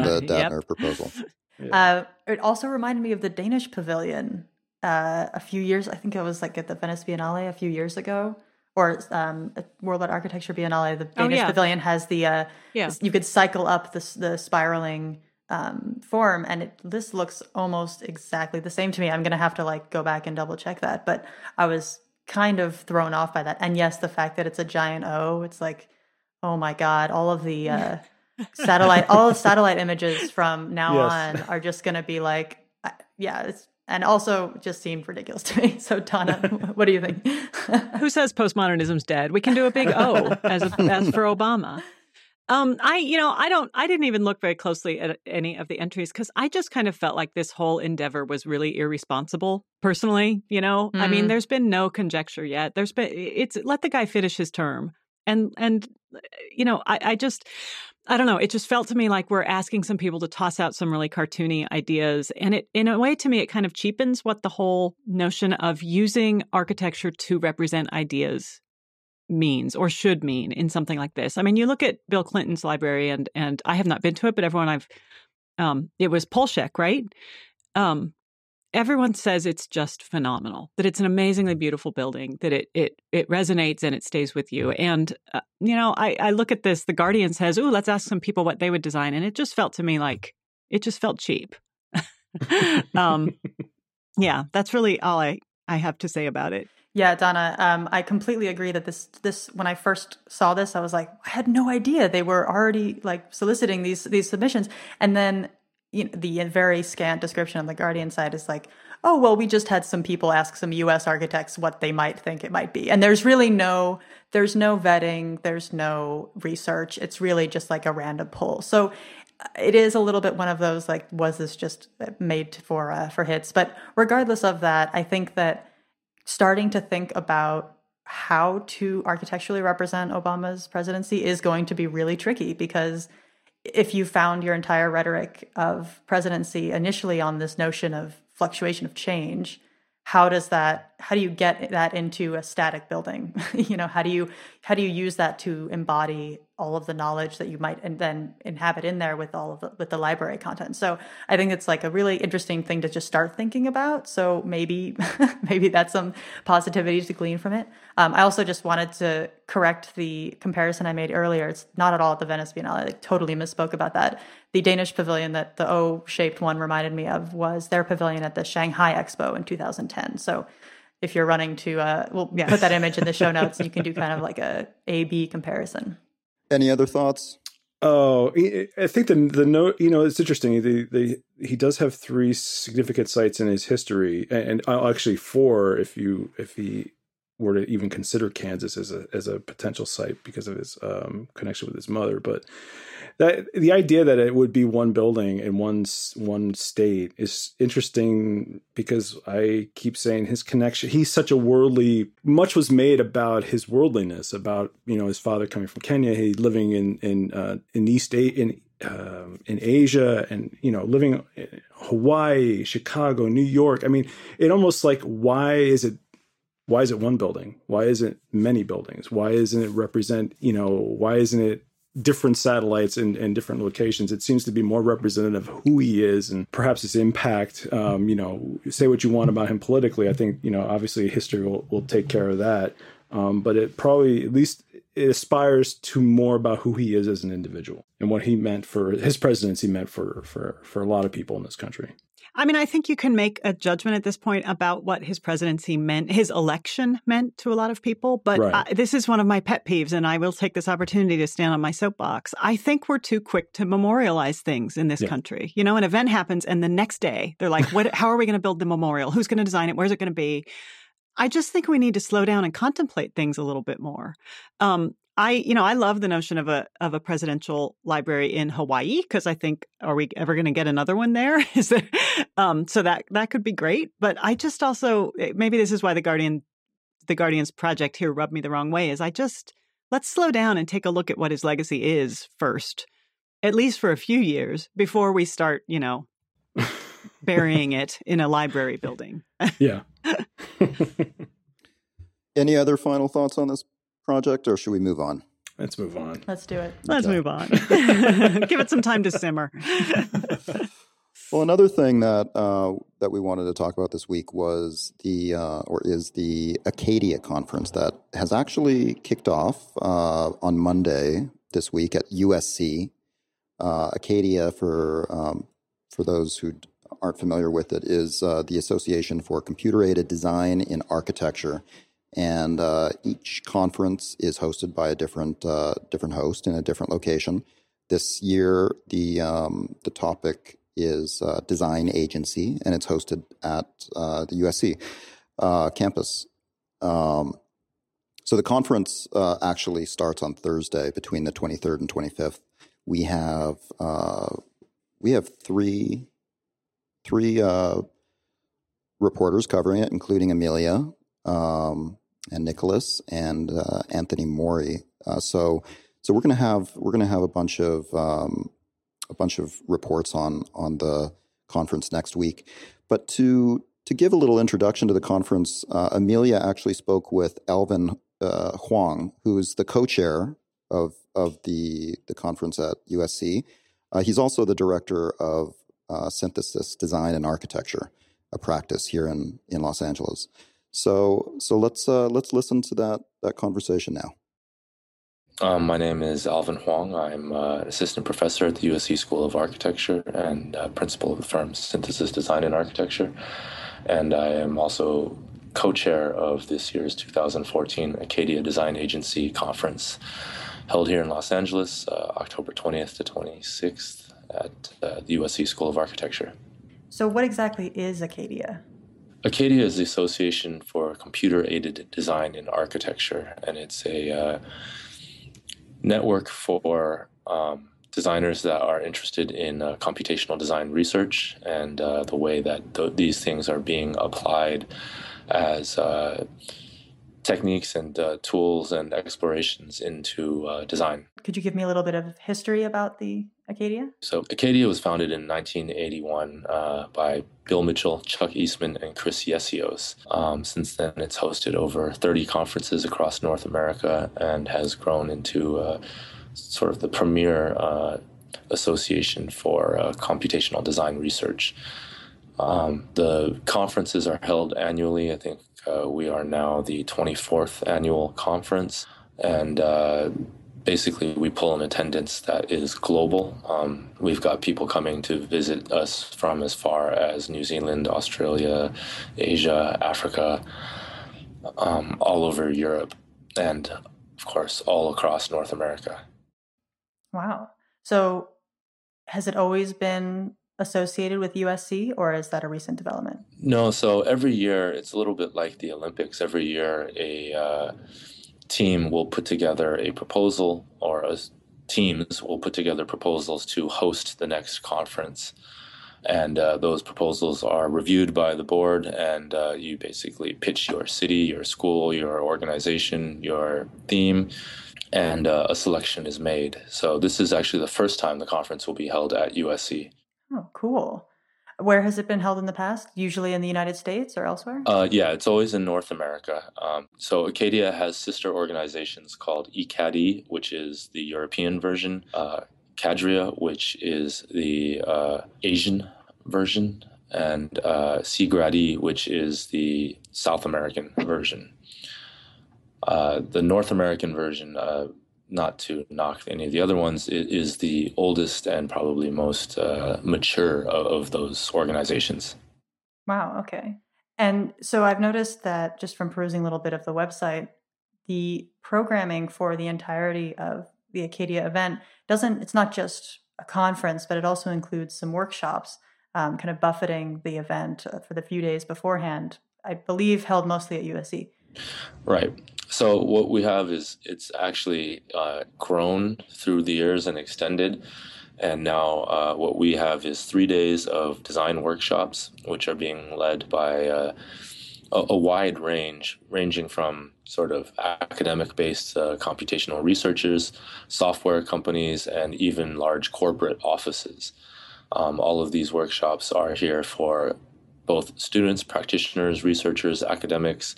the Datner proposal. Yeah. It also reminded me of the Danish pavilion a few years. I think it was like at the Venice Biennale a few years ago. Or World Art Architecture Biennale, the Danish pavilion has the you could cycle up the spiraling form, and this looks almost exactly the same to me. I'm gonna have to like go back and double check that, but I was kind of thrown off by that. And yes, the fact that it's a giant O, it's like, oh my god, all of the satellite images from now on are just gonna be like, it's. And also just seemed ridiculous to me. So, Donna, what do you think? Who says postmodernism's dead? We can do a big O as for Obama. I didn't even look very closely at any of the entries because I just kind of felt like this whole endeavor was really irresponsible personally. I mean, there's been no conjecture yet. It's let the guy finish his term. And I don't know. It just felt to me like we're asking some people to toss out some really cartoony ideas. And it, in a way, to me, it kind of cheapens what the whole notion of using architecture to represent ideas means or should mean in something like this. I mean, you look at Bill Clinton's library, and I have not been to it, but everyone it was Polshek, right? Everyone says it's just phenomenal, that it's an amazingly beautiful building, that it resonates and it stays with you. And, I look at this, the Guardian says, ooh, let's ask some people what they would design. And it just felt to me like it just felt cheap. That's really all I have to say about it. Yeah, Donna, I completely agree that this when I first saw this, I was like, I had no idea they were already like soliciting these submissions. And then the very scant description on the Guardian side is like, oh, well, we just had some people ask some U.S. architects what they might think it might be. And there's really no vetting, there's no research. It's really just like a random poll. So it is a little bit one of those, like, was this just made for hits? But regardless of that, I think that starting to think about how to architecturally represent Obama's presidency is going to be really tricky, because if you found your entire rhetoric of presidency initially on this notion of fluctuation of change, how do you get that into a static building? How do you use that to embody all of the knowledge that you might and then inhabit in there with all of the library content? So I think it's like a really interesting thing to just start thinking about. So maybe that's some positivity to glean from it. I also just wanted to correct the comparison I made earlier. It's not at all at the Venice Biennale. I totally misspoke about that. The Danish pavilion that the O-shaped one reminded me of was their pavilion at the Shanghai Expo in 2010. So if you're running to, put that image in the show notes, and you can do kind of like a A-B comparison. Any other thoughts? Oh, I think the note, it's interesting. He does have three significant sites in his history, and actually four if he were to even consider Kansas as a potential site because of his connection with his mother. But the idea that it would be one building in one state is interesting, because I keep saying his connection, he's such a worldly, much was made about his worldliness, about, his father coming from Kenya, he living in East in Asia, and, living in Hawaii, Chicago, New York. I mean, it almost like, why is it one building? Why isn't many buildings? Why isn't it different satellites in different locations. It seems to be more representative of who he is and perhaps his impact. Say what you want about him politically. I think, obviously history will take care of that. But it probably, at least it aspires to more about who he is as an individual and what he meant for his presidency meant for a lot of people in this country. I mean, I think you can make a judgment at this point about what his presidency meant, his election meant to a lot of people. But right. This is one of my pet peeves, and I will take this opportunity to stand on my soapbox. I think we're too quick to memorialize things in this country. You know, an event happens, and the next day they're like, "What? How are we going to build the memorial? Who's going to design it? Where's it going to be?" I just think we need to slow down and contemplate things a little bit more. I love the notion of a presidential library in Hawaii because I think, are we ever going to get another one there? Is there? So that could be great. But I just also, maybe this is why the Guardian's project here rubbed me the wrong way, is let's slow down and take a look at what his legacy is first, at least for a few years before we start, burying it in a library building. Yeah. Any other final thoughts on this project, or should we move on? Let's move on. Let's do it. Let's move on. Give it some time to simmer. Well, another thing that we wanted to talk about this week was the ACADIA conference that has actually kicked off on Monday this week at USC. ACADIA, for those who aren't familiar with it, is the Association for Computer-Aided Design in Architecture. And each conference is hosted by a different host in a different location. This year, the topic is design agency, and it's hosted at the USC campus. So the conference actually starts on Thursday between the 23rd and 25th. We have three reporters covering it, including Amelia and Nicholas and Anthony Mori. So we're going to have a bunch of reports on the conference next week. But to give a little introduction to the conference, Amelia actually spoke with Alvin Huang, who is the co-chair of the conference at USC. He's also the director of Synthesis Design and Architecture, a practice here in Los Angeles. So let's listen to that conversation now. My name is Alvin Huang. I'm an assistant professor at the USC School of Architecture and principal of the firm Synthesis Design and Architecture. And I am also co-chair of this year's 2014 ACADIA Design Agency Conference, held here in Los Angeles, October 20th to 26th at the USC School of Architecture. So what exactly is ACADIA? ACADIA is the Association for Computer-Aided Design in Architecture, and it's a network for designers that are interested in computational design resech and the way that these things are being applied as techniques and tools and explorations into design. Could you give me a little bit of history about the ACADIA? So ACADIA was founded in 1981 by Bill Mitchell, Chuck Eastman, and Chris Yesios. Since then, it's hosted over 30 conferences across North America and has grown into sort of the premier association for computational design research. The conferences are held annually. I think we are now the 24th annual conference, and basically we pull an attendance that is global. We've got people coming to visit us from as far as New Zealand, Australia, Asia, Africa, all over Europe, and of course all across North America. Wow. So has it always been associated with USC, or is that a recent development? No, so every year, it's a little bit like the Olympics. Every year, a team will put together a proposal, or teams will put together proposals to host the next conference. And those proposals are reviewed by the board, and you basically pitch your city, your school, your organization, your theme, and a selection is made. So this is actually the first time the conference will be held at USC. Oh, cool. Where has it been held in the past? Usually in the United States or elsewhere? Yeah, it's always in North America. So ACADIA has sister organizations called ECADI, which is the European version, CADRIA, which is the Asian version, and SIGRADI, which is the South American version. The North American version, not to knock any of the other ones, is the oldest and probably most mature of those organizations. Wow, okay. And so I've noticed that just from perusing a little bit of the website, the programming for the entirety of the ACADIA event it's not just a conference, but it also includes some workshops, kind of buffeting the event for the few days beforehand, I believe held mostly at USC. Right. So what we have is it's actually grown through the years and extended. And now what we have is 3 days of design workshops, which are being led by a wide range, ranging from sort of academic-based computational researchers, software companies, and even large corporate offices. All of these workshops are here for both students, practitioners, researchers, academics,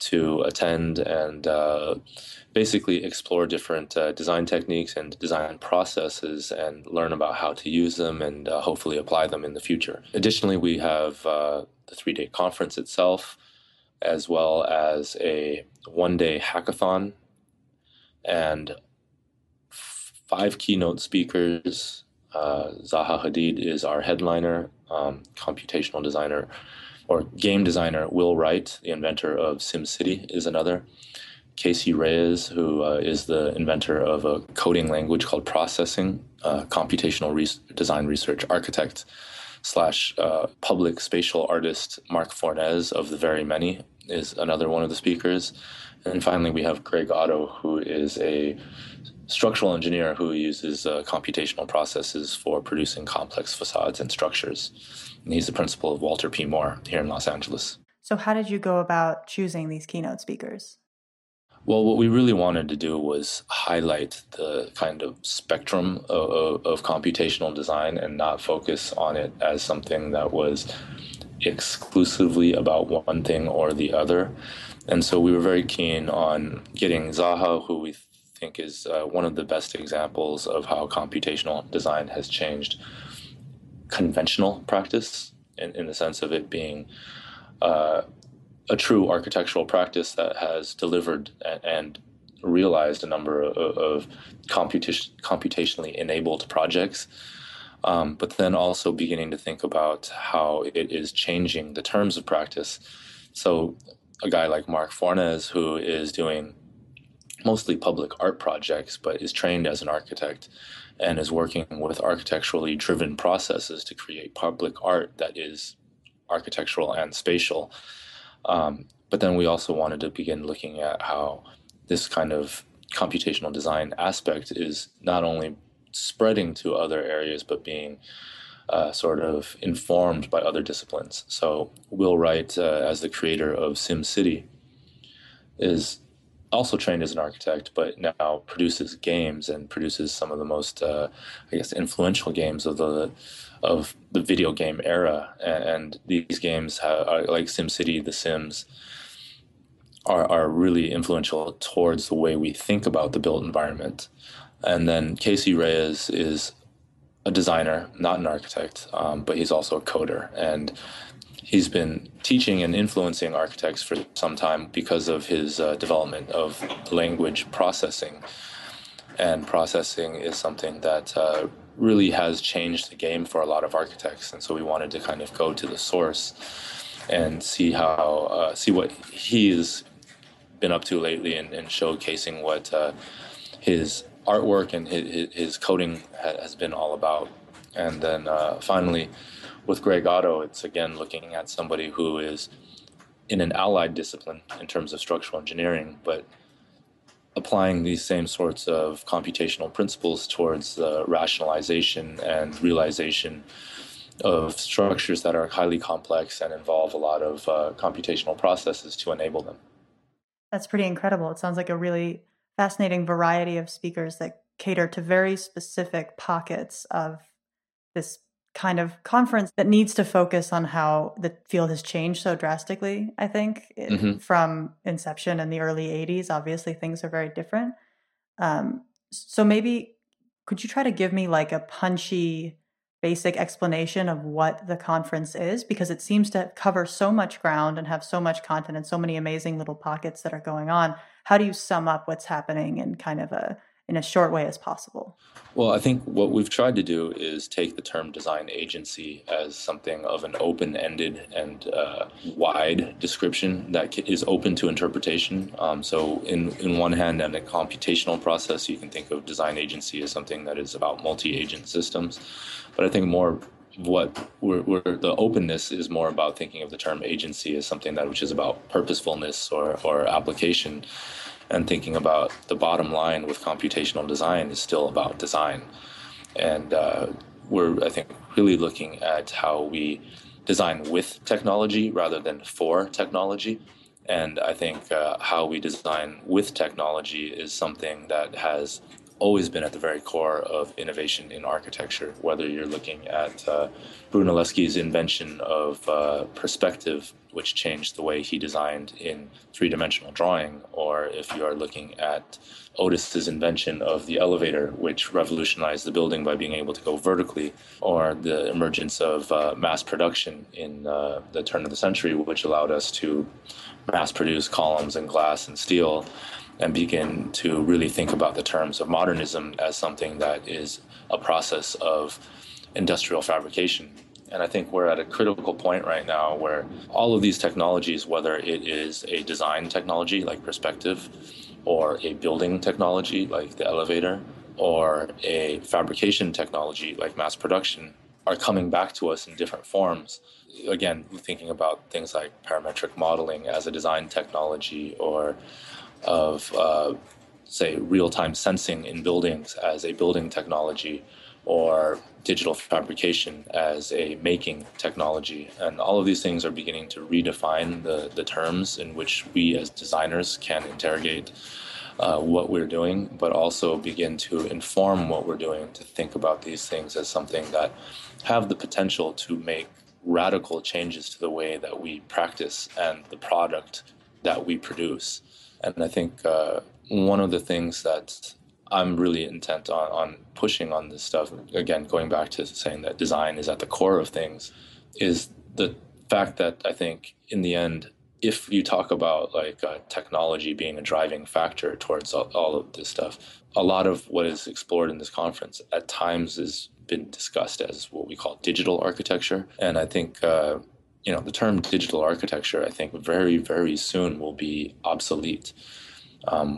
to attend and basically explore different design techniques and design processes and learn about how to use them and hopefully apply them in the future. Additionally, we have the three-day conference itself, as well as a one-day hackathon and 5 keynote speakers. Zaha Hadid is our headliner, computational designer or game designer Will Wright, the inventor of SimCity, is another. Casey Reas, who is the inventor of a coding language called Processing, computational design research architect / public spatial artist Mark Fornes of The Very Many is another one of the speakers. And finally, we have Greg Otto, who is a structural engineer who uses computational processes for producing complex facades and structures. And he's the principal of Walter P. Moore here in Los Angeles. So how did you go about choosing these keynote speakers? Well, what we really wanted to do was highlight the kind of spectrum of computational design and not focus on it as something that was exclusively about one thing or the other. And so we were very keen on getting Zaha, who we think is one of the best examples of how computational design has changed conventional practice in the sense of it being a true architectural practice that has delivered and realized a number of computationally enabled projects, but then also beginning to think about how it is changing the terms of practice. So a guy like Mark Fornes, who is doing mostly public art projects, but is trained as an architect and is working with architecturally driven processes to create public art that is architectural and spatial. But then we also wanted to begin looking at how this kind of computational design aspect is not only spreading to other areas, but being sort of informed by other disciplines. So Will Wright, as the creator of SimCity, is also trained as an architect, but now produces games and produces some of the most, influential games of the video game era. And these games, like SimCity, The Sims, are really influential towards the way we think about the built environment. And then Casey Reas is a designer, not an architect, but he's also a coder. And he's been teaching and influencing architects for some time because of his development of language processing. And processing is something that really has changed the game for a lot of architects. And so we wanted to kind of go to the source and see what he's been up to lately and showcasing what his artwork and his coding has been all about. And then finally, with Greg Otto, it's again looking at somebody who is in an allied discipline in terms of structural engineering, but applying these same sorts of computational principles towards the rationalization and realization of structures that are highly complex and involve a lot of computational processes to enable them. That's pretty incredible. It sounds like a really fascinating variety of speakers that cater to very specific pockets of this kind of conference that needs to focus on how the field has changed so drastically, I think, from inception in the early 80s. Obviously, things are very different. So maybe could you try to give me like a punchy, basic explanation of what the conference is? Because it seems to cover so much ground and have so much content and so many amazing little pockets that are going on. How do you sum up what's happening in kind of a in as short way as possible? Well, I think what we've tried to do is take the term design agency as something of an open-ended and wide description that is open to interpretation. So in one hand, in a computational process, you can think of design agency as something that is about multi-agent systems. But I think more what the openness is more about thinking of the term agency as something that which is about purposefulness or application. And thinking about the bottom line with computational design is still about design. And we're, I think, really looking at how we design with technology rather than for technology. And I think how we design with technology is something that has always been at the very core of innovation in architecture, whether you're looking at Brunelleschi's invention of perspective, which changed the way he designed in three-dimensional drawing, or if you are looking at Otis's invention of the elevator, which revolutionized the building by being able to go vertically, or the emergence of mass production in the turn of the century, which allowed us to mass produce columns and glass and steel, and begin to really think about the terms of modernism as something that is a process of industrial fabrication. And I think we're at a critical point right now where all of these technologies, whether it is a design technology like perspective, or a building technology like the elevator, or a fabrication technology like mass production, are coming back to us in different forms. Again, thinking about things like parametric modeling as a design technology, or of, say, real-time sensing in buildings as a building technology, or digital fabrication as a making technology. And all of these things are beginning to redefine the terms in which we as designers can interrogate what we're doing, but also begin to inform what we're doing, to think about these things as something that have the potential to make radical changes to the way that we practice and the product that we produce. And I think one of the things that I'm really intent on pushing on this stuff, again, going back to saying that design is at the core of things, is the fact that I think in the end, if you talk about like technology being a driving factor towards all of this stuff, a lot of what is explored in this conference at times has been discussed as what we call digital architecture. And I think the term digital architecture, I think very, very soon will be obsolete.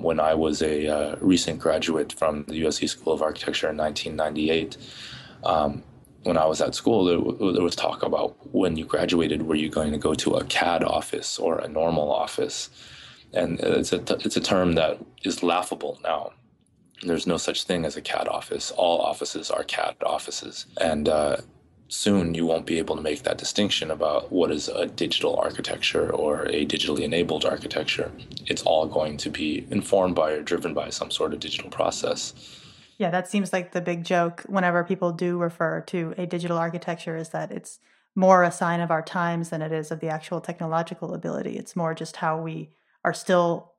When I was a recent graduate from the USC School of Architecture in 1998, when I was at school, there was talk about when you graduated, were you going to go to a CAD office or a normal office? And it's a term that is laughable now. There's no such thing as a CAD office. All offices are CAD offices. And soon you won't be able to make that distinction about what is a digital architecture or a digitally enabled architecture. It's all going to be informed by or driven by some sort of digital process. Yeah, that seems like the big joke whenever people do refer to a digital architecture, is that it's more a sign of our times than it is of the actual technological ability. It's more just how we are still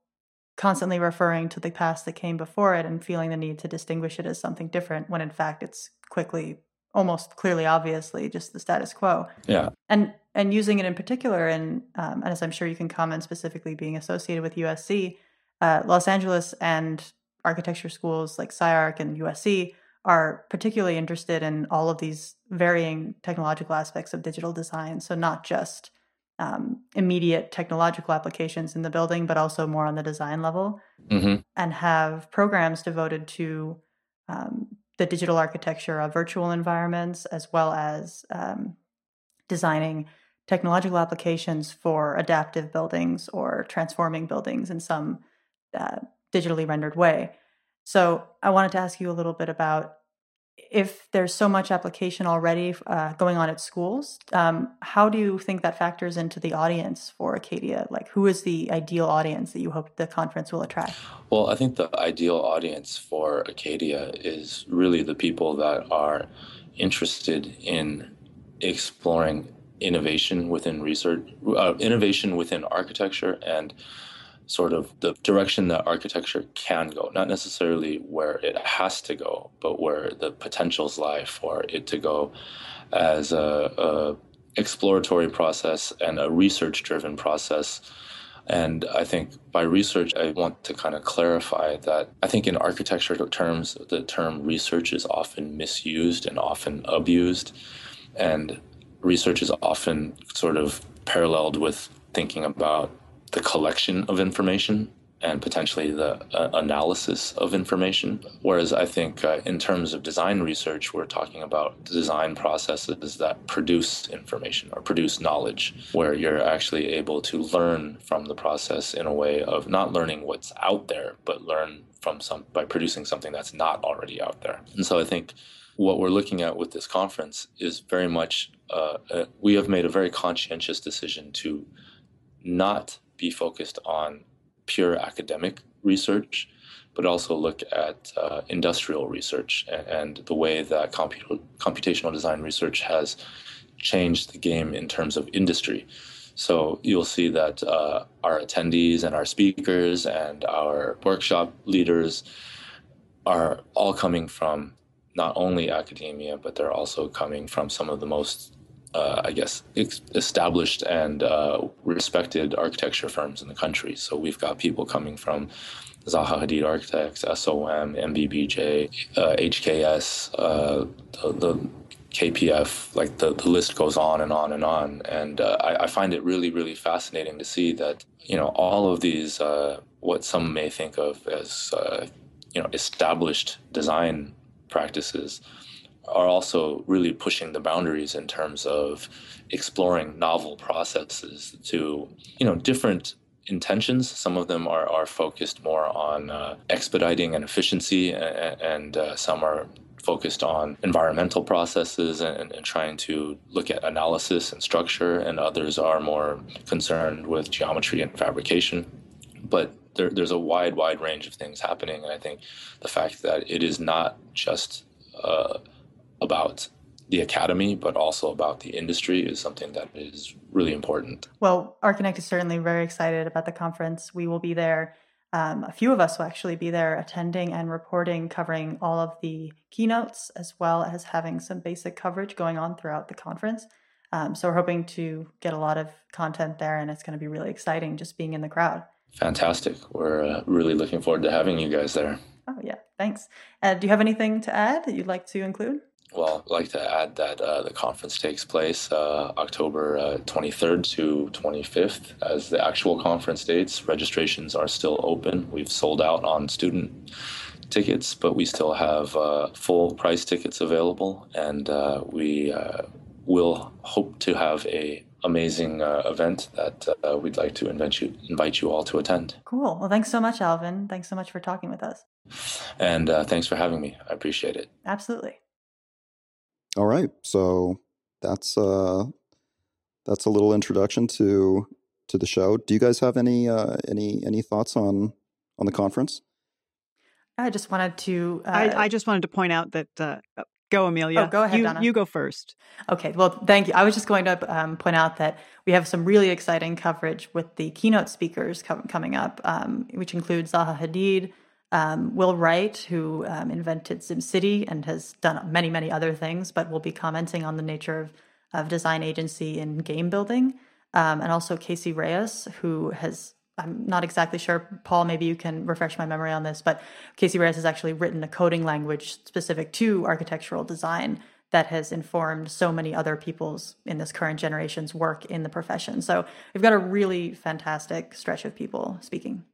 constantly referring to the past that came before it and feeling the need to distinguish it as something different when in fact it's quickly almost clearly, obviously, just the status quo. Yeah. And using it in particular, and as I'm sure you can comment specifically being associated with USC, Los Angeles and architecture schools like SciArc and USC are particularly interested in all of these varying technological aspects of digital design. So not just immediate technological applications in the building, but also more on the design level, and have programs devoted to the digital architecture of virtual environments, as well as designing technological applications for adaptive buildings or transforming buildings in some digitally rendered way. So I wanted to ask you a little bit about, if there's so much application already going on at schools, how do you think that factors into the audience for Acadia? Like, who is the ideal audience that you hope the conference will attract? Well, I think the ideal audience for Acadia is really the people that are interested in exploring innovation within research, innovation within architecture, and sort of the direction that architecture can go, not necessarily where it has to go, but where the potentials lie for it to go as a exploratory process and a research-driven process. And I think by research, I want to kind of clarify that I think in architectural terms, the term research is often misused and often abused. And research is often sort of paralleled with thinking about the collection of information and potentially the analysis of information. Whereas I think in terms of design research, we're talking about design processes that produce information or produce knowledge, where you're actually able to learn from the process in a way of not learning what's out there, but learn from by producing something that's not already out there. And so I think what we're looking at with this conference is very much, we have made a very conscientious decision to not be focused on pure academic research, but also look at industrial research and the way that computational design research has changed the game in terms of industry. So you'll see that our attendees and our speakers and our workshop leaders are all coming from not only academia, but they're also coming from some of the most established and respected architecture firms in the country. So we've got people coming from Zaha Hadid Architects, SOM, MBBJ, HKS, the KPF, like the list goes on and on and on. And I find it really, really fascinating to see that, you know, all of these, what some may think of as, you know, established design practices, are also really pushing the boundaries in terms of exploring novel processes to, you know, different intentions. Some of them are focused more on expediting and efficiency, and some are focused on environmental processes and trying to look at analysis and structure, and others are more concerned with geometry and fabrication. But there's a wide range of things happening, and I think the fact that it is not just about the academy, but also about the industry is something that is really important. Well, Archinect is certainly very excited about the conference. We will be there. A few of us will actually be there attending and reporting, covering all of the keynotes, as well as having some basic coverage going on throughout the conference. So we're hoping to get a lot of content there, and it's going to be really exciting just being in the crowd. Fantastic. We're really looking forward to having you guys there. Oh, yeah. Thanks. Do you have anything to add that you'd like to include? Well, I'd like to add that the conference takes place October 23rd to 25th as the actual conference dates. Registrations are still open. We've sold out on student tickets, but we still have full price tickets available. And we will hope to have a amazing event that we'd like to invite you all to attend. Cool. Well, thanks so much, Alvin. Thanks so much for talking with us. And thanks for having me. I appreciate it. Absolutely. All right. So that's a little introduction to the show. Do you guys have any thoughts on the conference? I just wanted to I just wanted to point out that go, Amelia. Oh, go ahead, Donna. You go first. Okay. Well, thank you. I was just going to point out that we have some really exciting coverage with the keynote speakers coming up, which includes Zaha Hadid, Will Wright, who invented SimCity and has done many, many other things, but will be commenting on the nature of design agency in game building, and also Casey Reas, who has, I'm not exactly sure, Paul, maybe you can refresh my memory on this, but Casey Reas has actually written a coding language specific to architectural design that has informed so many other people's in this current generation's work in the profession. So we've got a really fantastic stretch of people speaking.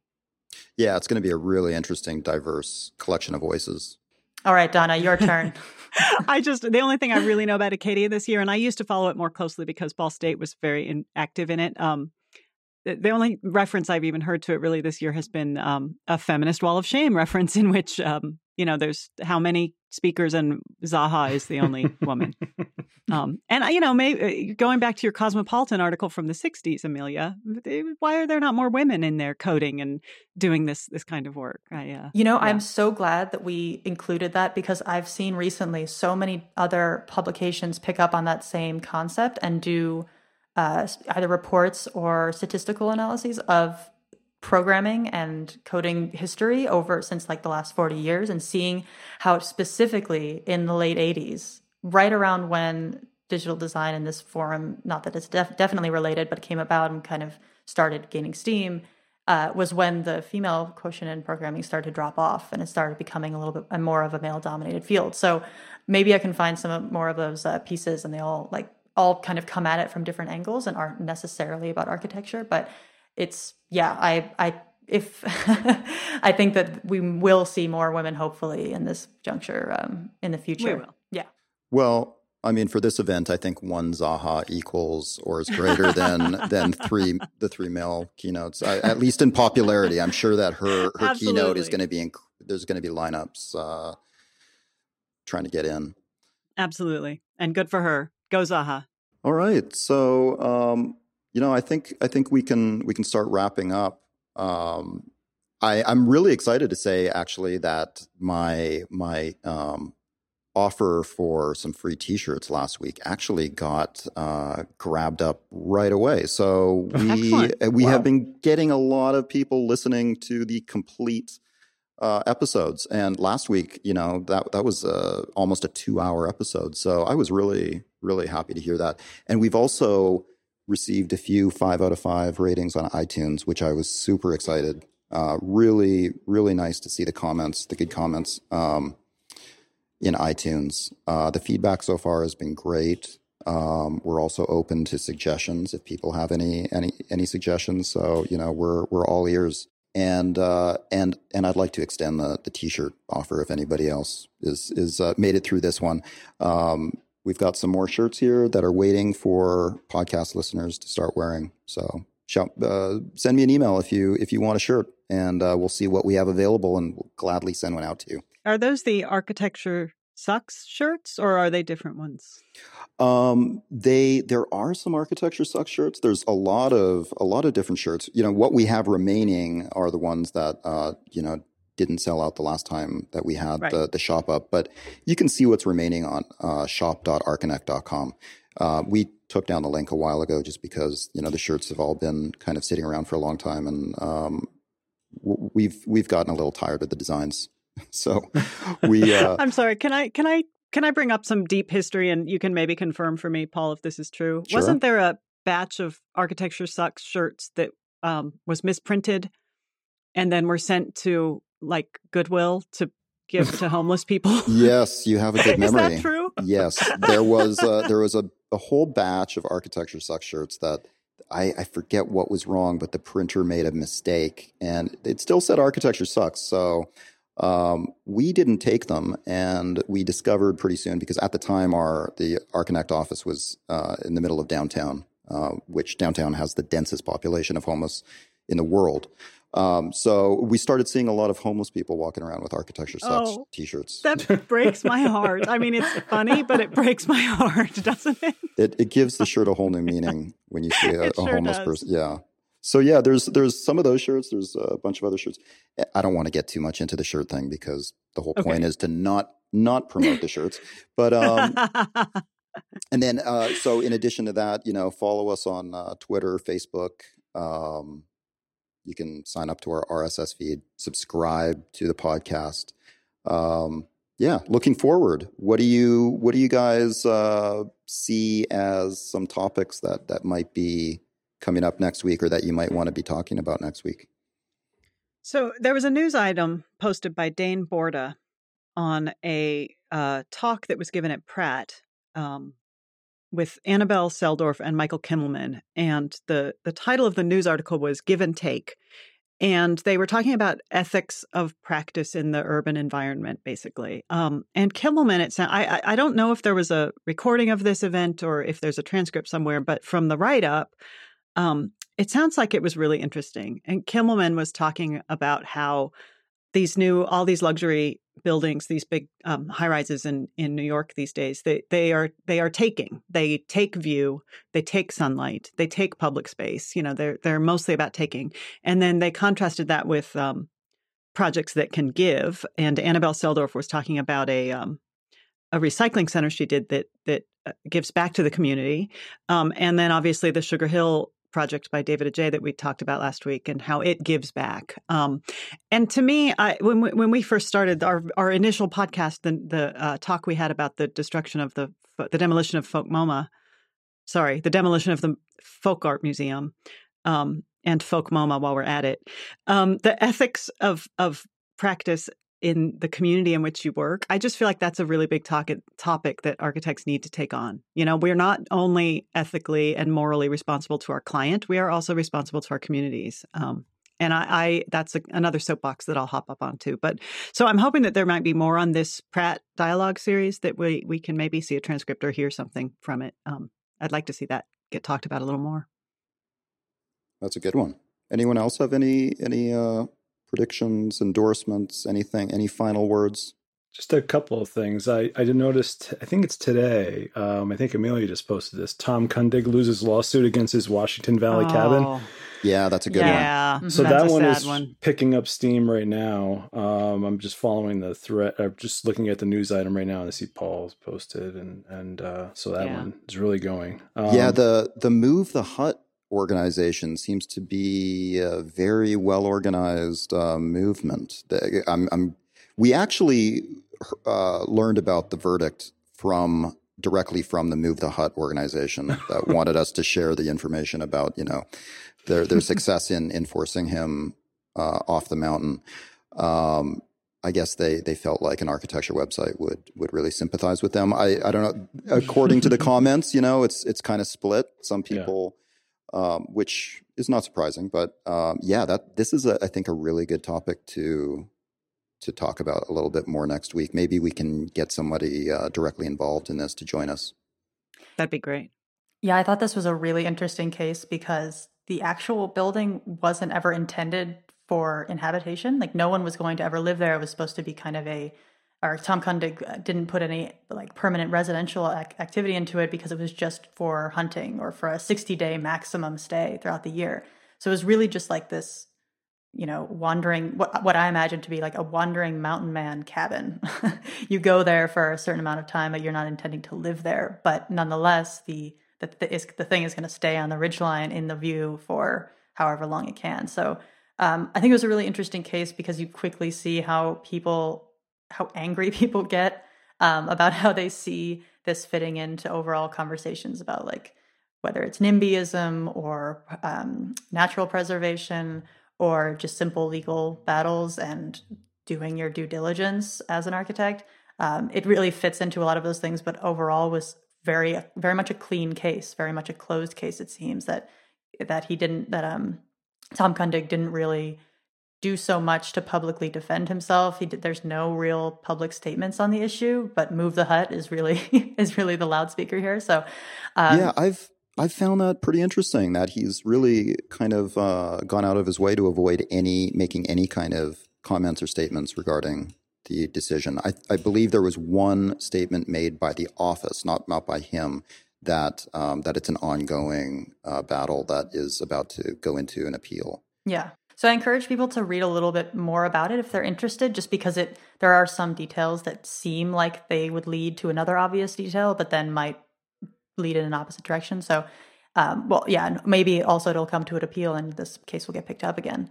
Yeah, it's going to be a really interesting, diverse collection of voices. All right, Donna, your turn. The only thing I really know about Acadia this year, and I used to follow it more closely because Ball State was very active in it. The only reference I've even heard to it really this year has been a feminist wall of shame reference in which, you know, there's how many speakers, and Zaha is the only woman. And, you know, maybe going back to your Cosmopolitan article from the 60s, Amelia, why are there not more women in there coding and doing this kind of work? I'm so glad that we included that, because I've seen recently so many other publications pick up on that same concept and do either reports or statistical analyses of programming and coding history over since like the last 40 years, and seeing how specifically in the late 80s, right around when digital design in this forum, not that it's definitely related, but came about and kind of started gaining steam, was when the female quotient in programming started to drop off and it started becoming a little bit more of a male-dominated field. So maybe I can find some more of those pieces, and they all kind of come at it from different angles and aren't necessarily about architecture, but it's, yeah, I I think that we will see more women, hopefully, in this juncture in the future. We will. Yeah. Well, I mean, for this event, I think one Zaha equals or is greater than the three male keynotes, at least in popularity. I'm sure that her keynote is going to be, there's going to be lineups trying to get in. Absolutely. And good for her. Go Zaha. All right. So, I think we can start wrapping up. I'm really excited to say, actually, that my offer for some free T-shirts last week actually got grabbed up right away. So we have been getting a lot of people listening to the complete episodes. And last week, you know, that was almost a 2-hour episode. So I was really, really happy to hear that. And we've also received a few 5 out of 5 ratings on iTunes, which I was super excited. Really, really nice to see the good comments in iTunes. The feedback so far has been great. We're also open to suggestions if people have any suggestions. So, you know, we're all ears. And I'd like to extend the T-shirt offer if anybody else is made it through this one. We've got some more shirts here that are waiting for podcast listeners to start wearing. So send me an email if you want a shirt, and we'll see what we have available, and we'll gladly send one out to you. Are those the Architecture Sucks shirts, or are they different ones? There are some Architecture Sucks shirts. There's a lot of different shirts. You know, what we have remaining are the ones that didn't sell out the last time that we had the shop up, but you can see what's remaining on shop.archinect.com. We took down the link a while ago just because, you know, the shirts have all been kind of sitting around for a long time, and we've gotten a little tired of the designs. So we I'm sorry, can I bring up some deep history, and you can maybe confirm for me, Paul, if this is true. Sure. Wasn't there a batch of Architecture Sucks shirts that was misprinted and then were sent to like Goodwill to give to homeless people? Yes, you have a good memory. Is that true? Yes, there was a whole batch of Architecture Sucks shirts that I forget what was wrong, but the printer made a mistake, and it still said Architecture Sucks. So we didn't take them, and we discovered pretty soon, because at the time the Archinect office was in the middle of downtown, which downtown has the densest population of homeless in the world. So we started seeing a lot of homeless people walking around with Architecture Sucks T-shirts. That breaks my heart. I mean, it's funny, but it breaks my heart, doesn't it? It gives the shirt a whole new meaning when you see a homeless person. Yeah. So yeah, there's some of those shirts. There's a bunch of other shirts. I don't want to get too much into the shirt thing, because the whole point is to not promote the shirts. But and then so in addition to that, you know, follow us on Twitter, Facebook. You can sign up to our RSS feed, subscribe to the podcast. Yeah, looking forward. What do you guys see as some topics that might be coming up next week, or that you might want to be talking about next week? So there was a news item posted by Dane Borda on a talk that was given at Pratt with Annabelle Seldorf and Michael Kimmelman. And the title of the news article was Give and Take. And they were talking about ethics of practice in the urban environment, basically. And Kimmelman, I don't know if there was a recording of this event or if there's a transcript somewhere, but from the write-up, it sounds like it was really interesting. And Kimmelman was talking about how all these luxury buildings, these big high rises in New York these days, they are taking. They take view, they take sunlight, they take public space. You know, they're mostly about taking. And then they contrasted that with projects that can give. And Annabelle Seldorf was talking about a recycling center she did that gives back to the community. And then obviously the Sugar Hill project by David Ajay that we talked about last week and how it gives back. And to me, when we first started our initial podcast, the talk we had about the demolition of the Folk Art Museum and Folk MoMA while we're at it, the ethics of practice in the community in which you work, I just feel like that's a really big topic that architects need to take on. You know, we're not only ethically and morally responsible to our client, we are also responsible to our communities. And I that's another soapbox that I'll hop up onto. But so I'm hoping that there might be more on this Pratt dialogue series that we can maybe see a transcript or hear something from it. I'd like to see that get talked about a little more. That's a good one. Anyone else have any predictions, endorsements, anything, any final words? Just a couple of things. I noticed, I think it's today, I think Amelia just posted this, Tom Kundig loses lawsuit against his Washington Valley cabin. Yeah, that's a good one. Mm-hmm. So that's that one is picking up steam right now. I'm just following the thread. I'm just looking at the news item right now, and I see Paul's posted, and so that one is really going. The Move the Hut organization seems to be a very well organized movement. We actually learned about the verdict directly from the Move the Hut organization that wanted us to share the information about their success in forcing him off the mountain. I guess they felt like an architecture website would really sympathize with them. I don't know. According to the comments, it's kind of split. Some people. Yeah. Which is not surprising, but this is I think a really good topic to talk about a little bit more next week. Maybe we can get somebody directly involved in this to join us. That'd be great. Yeah, I thought this was a really interesting case because the actual building wasn't ever intended for inhabitation. Like no one was going to ever live there. It was supposed to be kind of Tom Kundig didn't put any like permanent residential activity into it because it was just for hunting or for a 60-day maximum stay throughout the year. So it was really just like this, wandering, what I imagine to be like a wandering mountain man cabin. You go there for a certain amount of time, but you're not intending to live there. But nonetheless, the thing is going to stay on the ridgeline in the view for however long it can. So I think it was a really interesting case because you quickly see how angry people get about how they see this fitting into overall conversations about like whether it's NIMBYism or natural preservation or just simple legal battles and doing your due diligence as an architect. It really fits into a lot of those things, but overall was very, very much a clean case, very much a closed case. It seems that Tom Kundig didn't really do so much to publicly defend himself. There's no real public statements on the issue, but Move the Hut is really the loudspeaker here. So, I've found that pretty interesting that he's really kind of gone out of his way to avoid making any kind of comments or statements regarding the decision. I believe there was one statement made by the office, not by him, that it's an ongoing battle that is about to go into an appeal. Yeah. So I encourage people to read a little bit more about it if they're interested, just because there are some details that seem like they would lead to another obvious detail, but then might lead in an opposite direction. So, maybe also it'll come to an appeal and this case will get picked up again.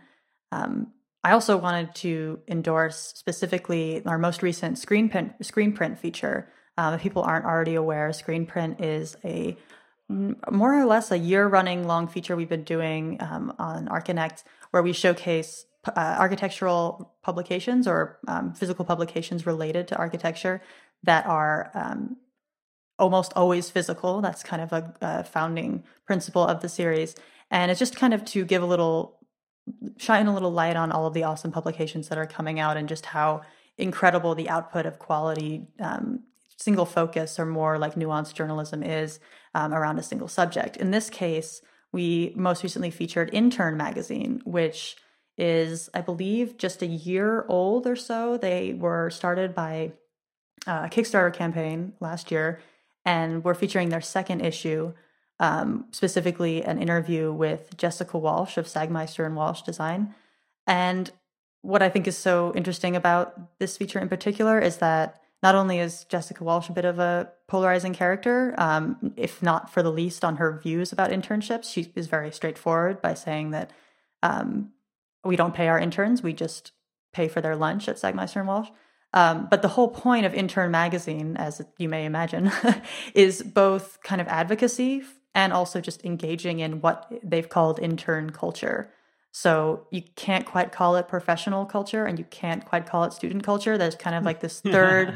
I also wanted to endorse specifically our most recent screen print feature. If people aren't already aware, screen print is a more or less a year-running long feature we've been doing on Archinect, where we showcase architectural publications or physical publications related to architecture that are almost always physical. That's kind of a founding principle of the series. And it's just kind of to give shine a little light on all of the awesome publications that are coming out and just how incredible the output of quality single focus or more like nuanced journalism is around a single subject. In this case, we most recently featured Intern Magazine, which is, I believe, just a year old or so. They were started by a Kickstarter campaign last year, and we're featuring their second issue, specifically an interview with Jessica Walsh of Sagmeister and Walsh Design. And what I think is so interesting about this feature in particular is that not only is Jessica Walsh a bit of a polarizing character, if not for the least on her views about internships, she is very straightforward by saying that we don't pay our interns, we just pay for their lunch at Sagmeister and Walsh. But the whole point of Intern Magazine, as you may imagine, is both kind of advocacy and also just engaging in what they've called intern culture. So you can't quite call it professional culture and you can't quite call it student culture. There's kind of like this third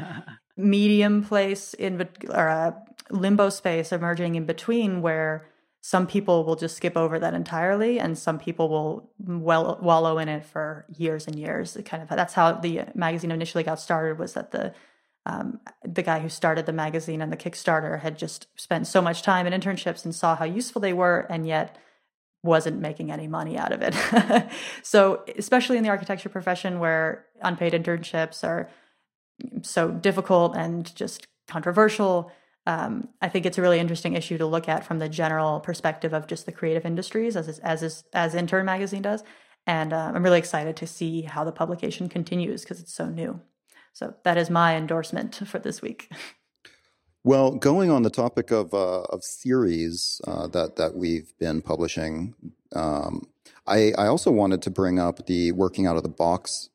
medium place in, or a limbo space emerging in between, where some people will just skip over that entirely and some people will wallow in it for years and years. It kind of, that's how the magazine initially got started, was that the guy who started the magazine and the Kickstarter had just spent so much time in internships and saw how useful they were and yet wasn't making any money out of it. So especially in the architecture profession, where unpaid internships are so difficult and just controversial, I think it's a really interesting issue to look at from the general perspective of just the creative industries, as Intern Magazine does. And I'm really excited to see how the publication continues because it's so new. So that is my endorsement for this week. Well, going on the topic of series that we've been publishing, I also wanted to bring up the Working Out of the Box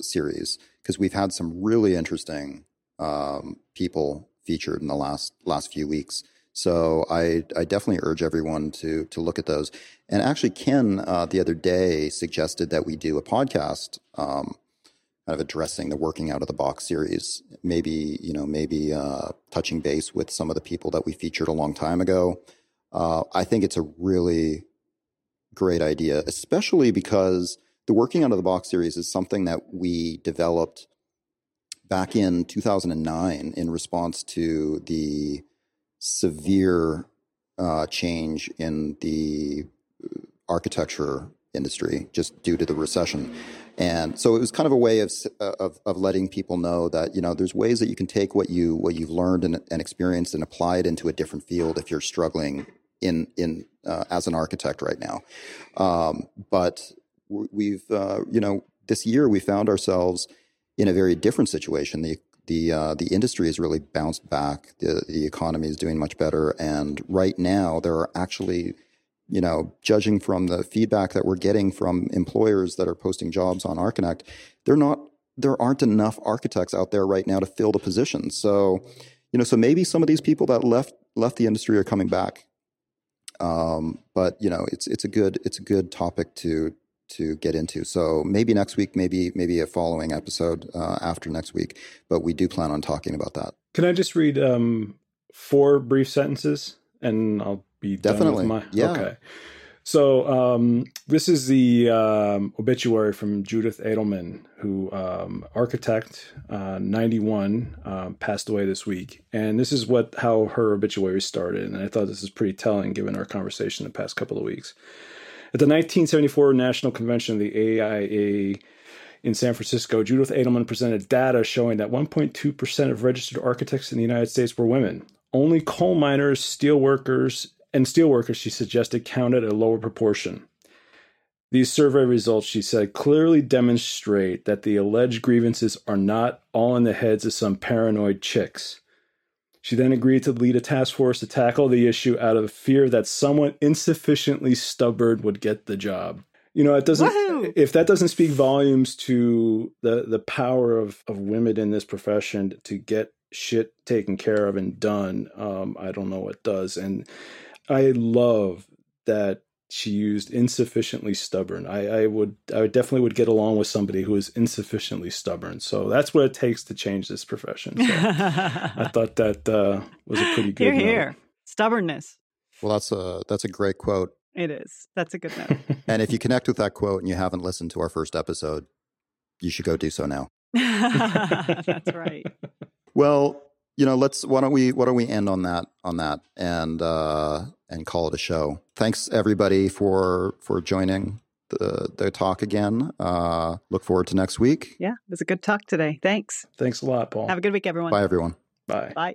series, because we've had some really interesting people featured in the last few weeks. So I definitely urge everyone to look at those. And actually, Ken the other day suggested that we do a podcast kind of addressing the Working Out of the Box series. Maybe touching base with some of the people that we featured a long time ago. I think it's a really great idea, especially because the Working Out of the Box series is something that we developed back in 2009 in response to the severe change in the architecture industry just due to the recession. And so it was kind of a way of letting people know that, you know, there's ways that you can take what you've learned and experienced and apply it into a different field if you're struggling in as an architect right now. But we've this year we found ourselves in a very different situation. The industry has really bounced back. The economy is doing much better, and right now there are actually, judging from the feedback that we're getting from employers that are posting jobs on Archinect, there aren't enough architects out there right now to fill the positions. So, so maybe some of these people that left the industry are coming back. But it's a good topic to get into. So maybe next week, maybe a following episode after next week, but we do plan on talking about that. Can I just read 4 brief sentences and I'll be definitely done with my... Yeah. Okay. So this is the obituary from Judith Edelman, who architect 91 passed away this week. And this is how her obituary started. And I thought this is pretty telling given our conversation the past couple of weeks. At the 1974 National Convention of the AIA in San Francisco, Judith Edelman presented data showing that 1.2% of registered architects in the United States were women. Only coal miners, steel workers, she suggested, counted a lower proportion. These survey results, she said, clearly demonstrate that the alleged grievances are not all in the heads of some paranoid chicks. She then agreed to lead a task force to tackle the issue out of fear that someone insufficiently stubborn would get the job. It doesn't... Woohoo! If that doesn't speak volumes to the power of women in this profession to get shit taken care of and done, I don't know what does. And I love that she used insufficiently stubborn. I definitely would get along with somebody who is insufficiently stubborn. So that's what it takes to change this profession. So I thought that was a pretty good note. Here. Stubbornness. Well, that's a great quote. It is. That's a good note. And if you connect with that quote and you haven't listened to our first episode, you should go do so now. That's right. Well, why don't we end on that and call it a show. Thanks everybody for joining their talk again. Look forward to next week. Yeah, it was a good talk today. Thanks. Thanks a lot, Paul. Have a good week, everyone. Bye, everyone. Bye. Bye.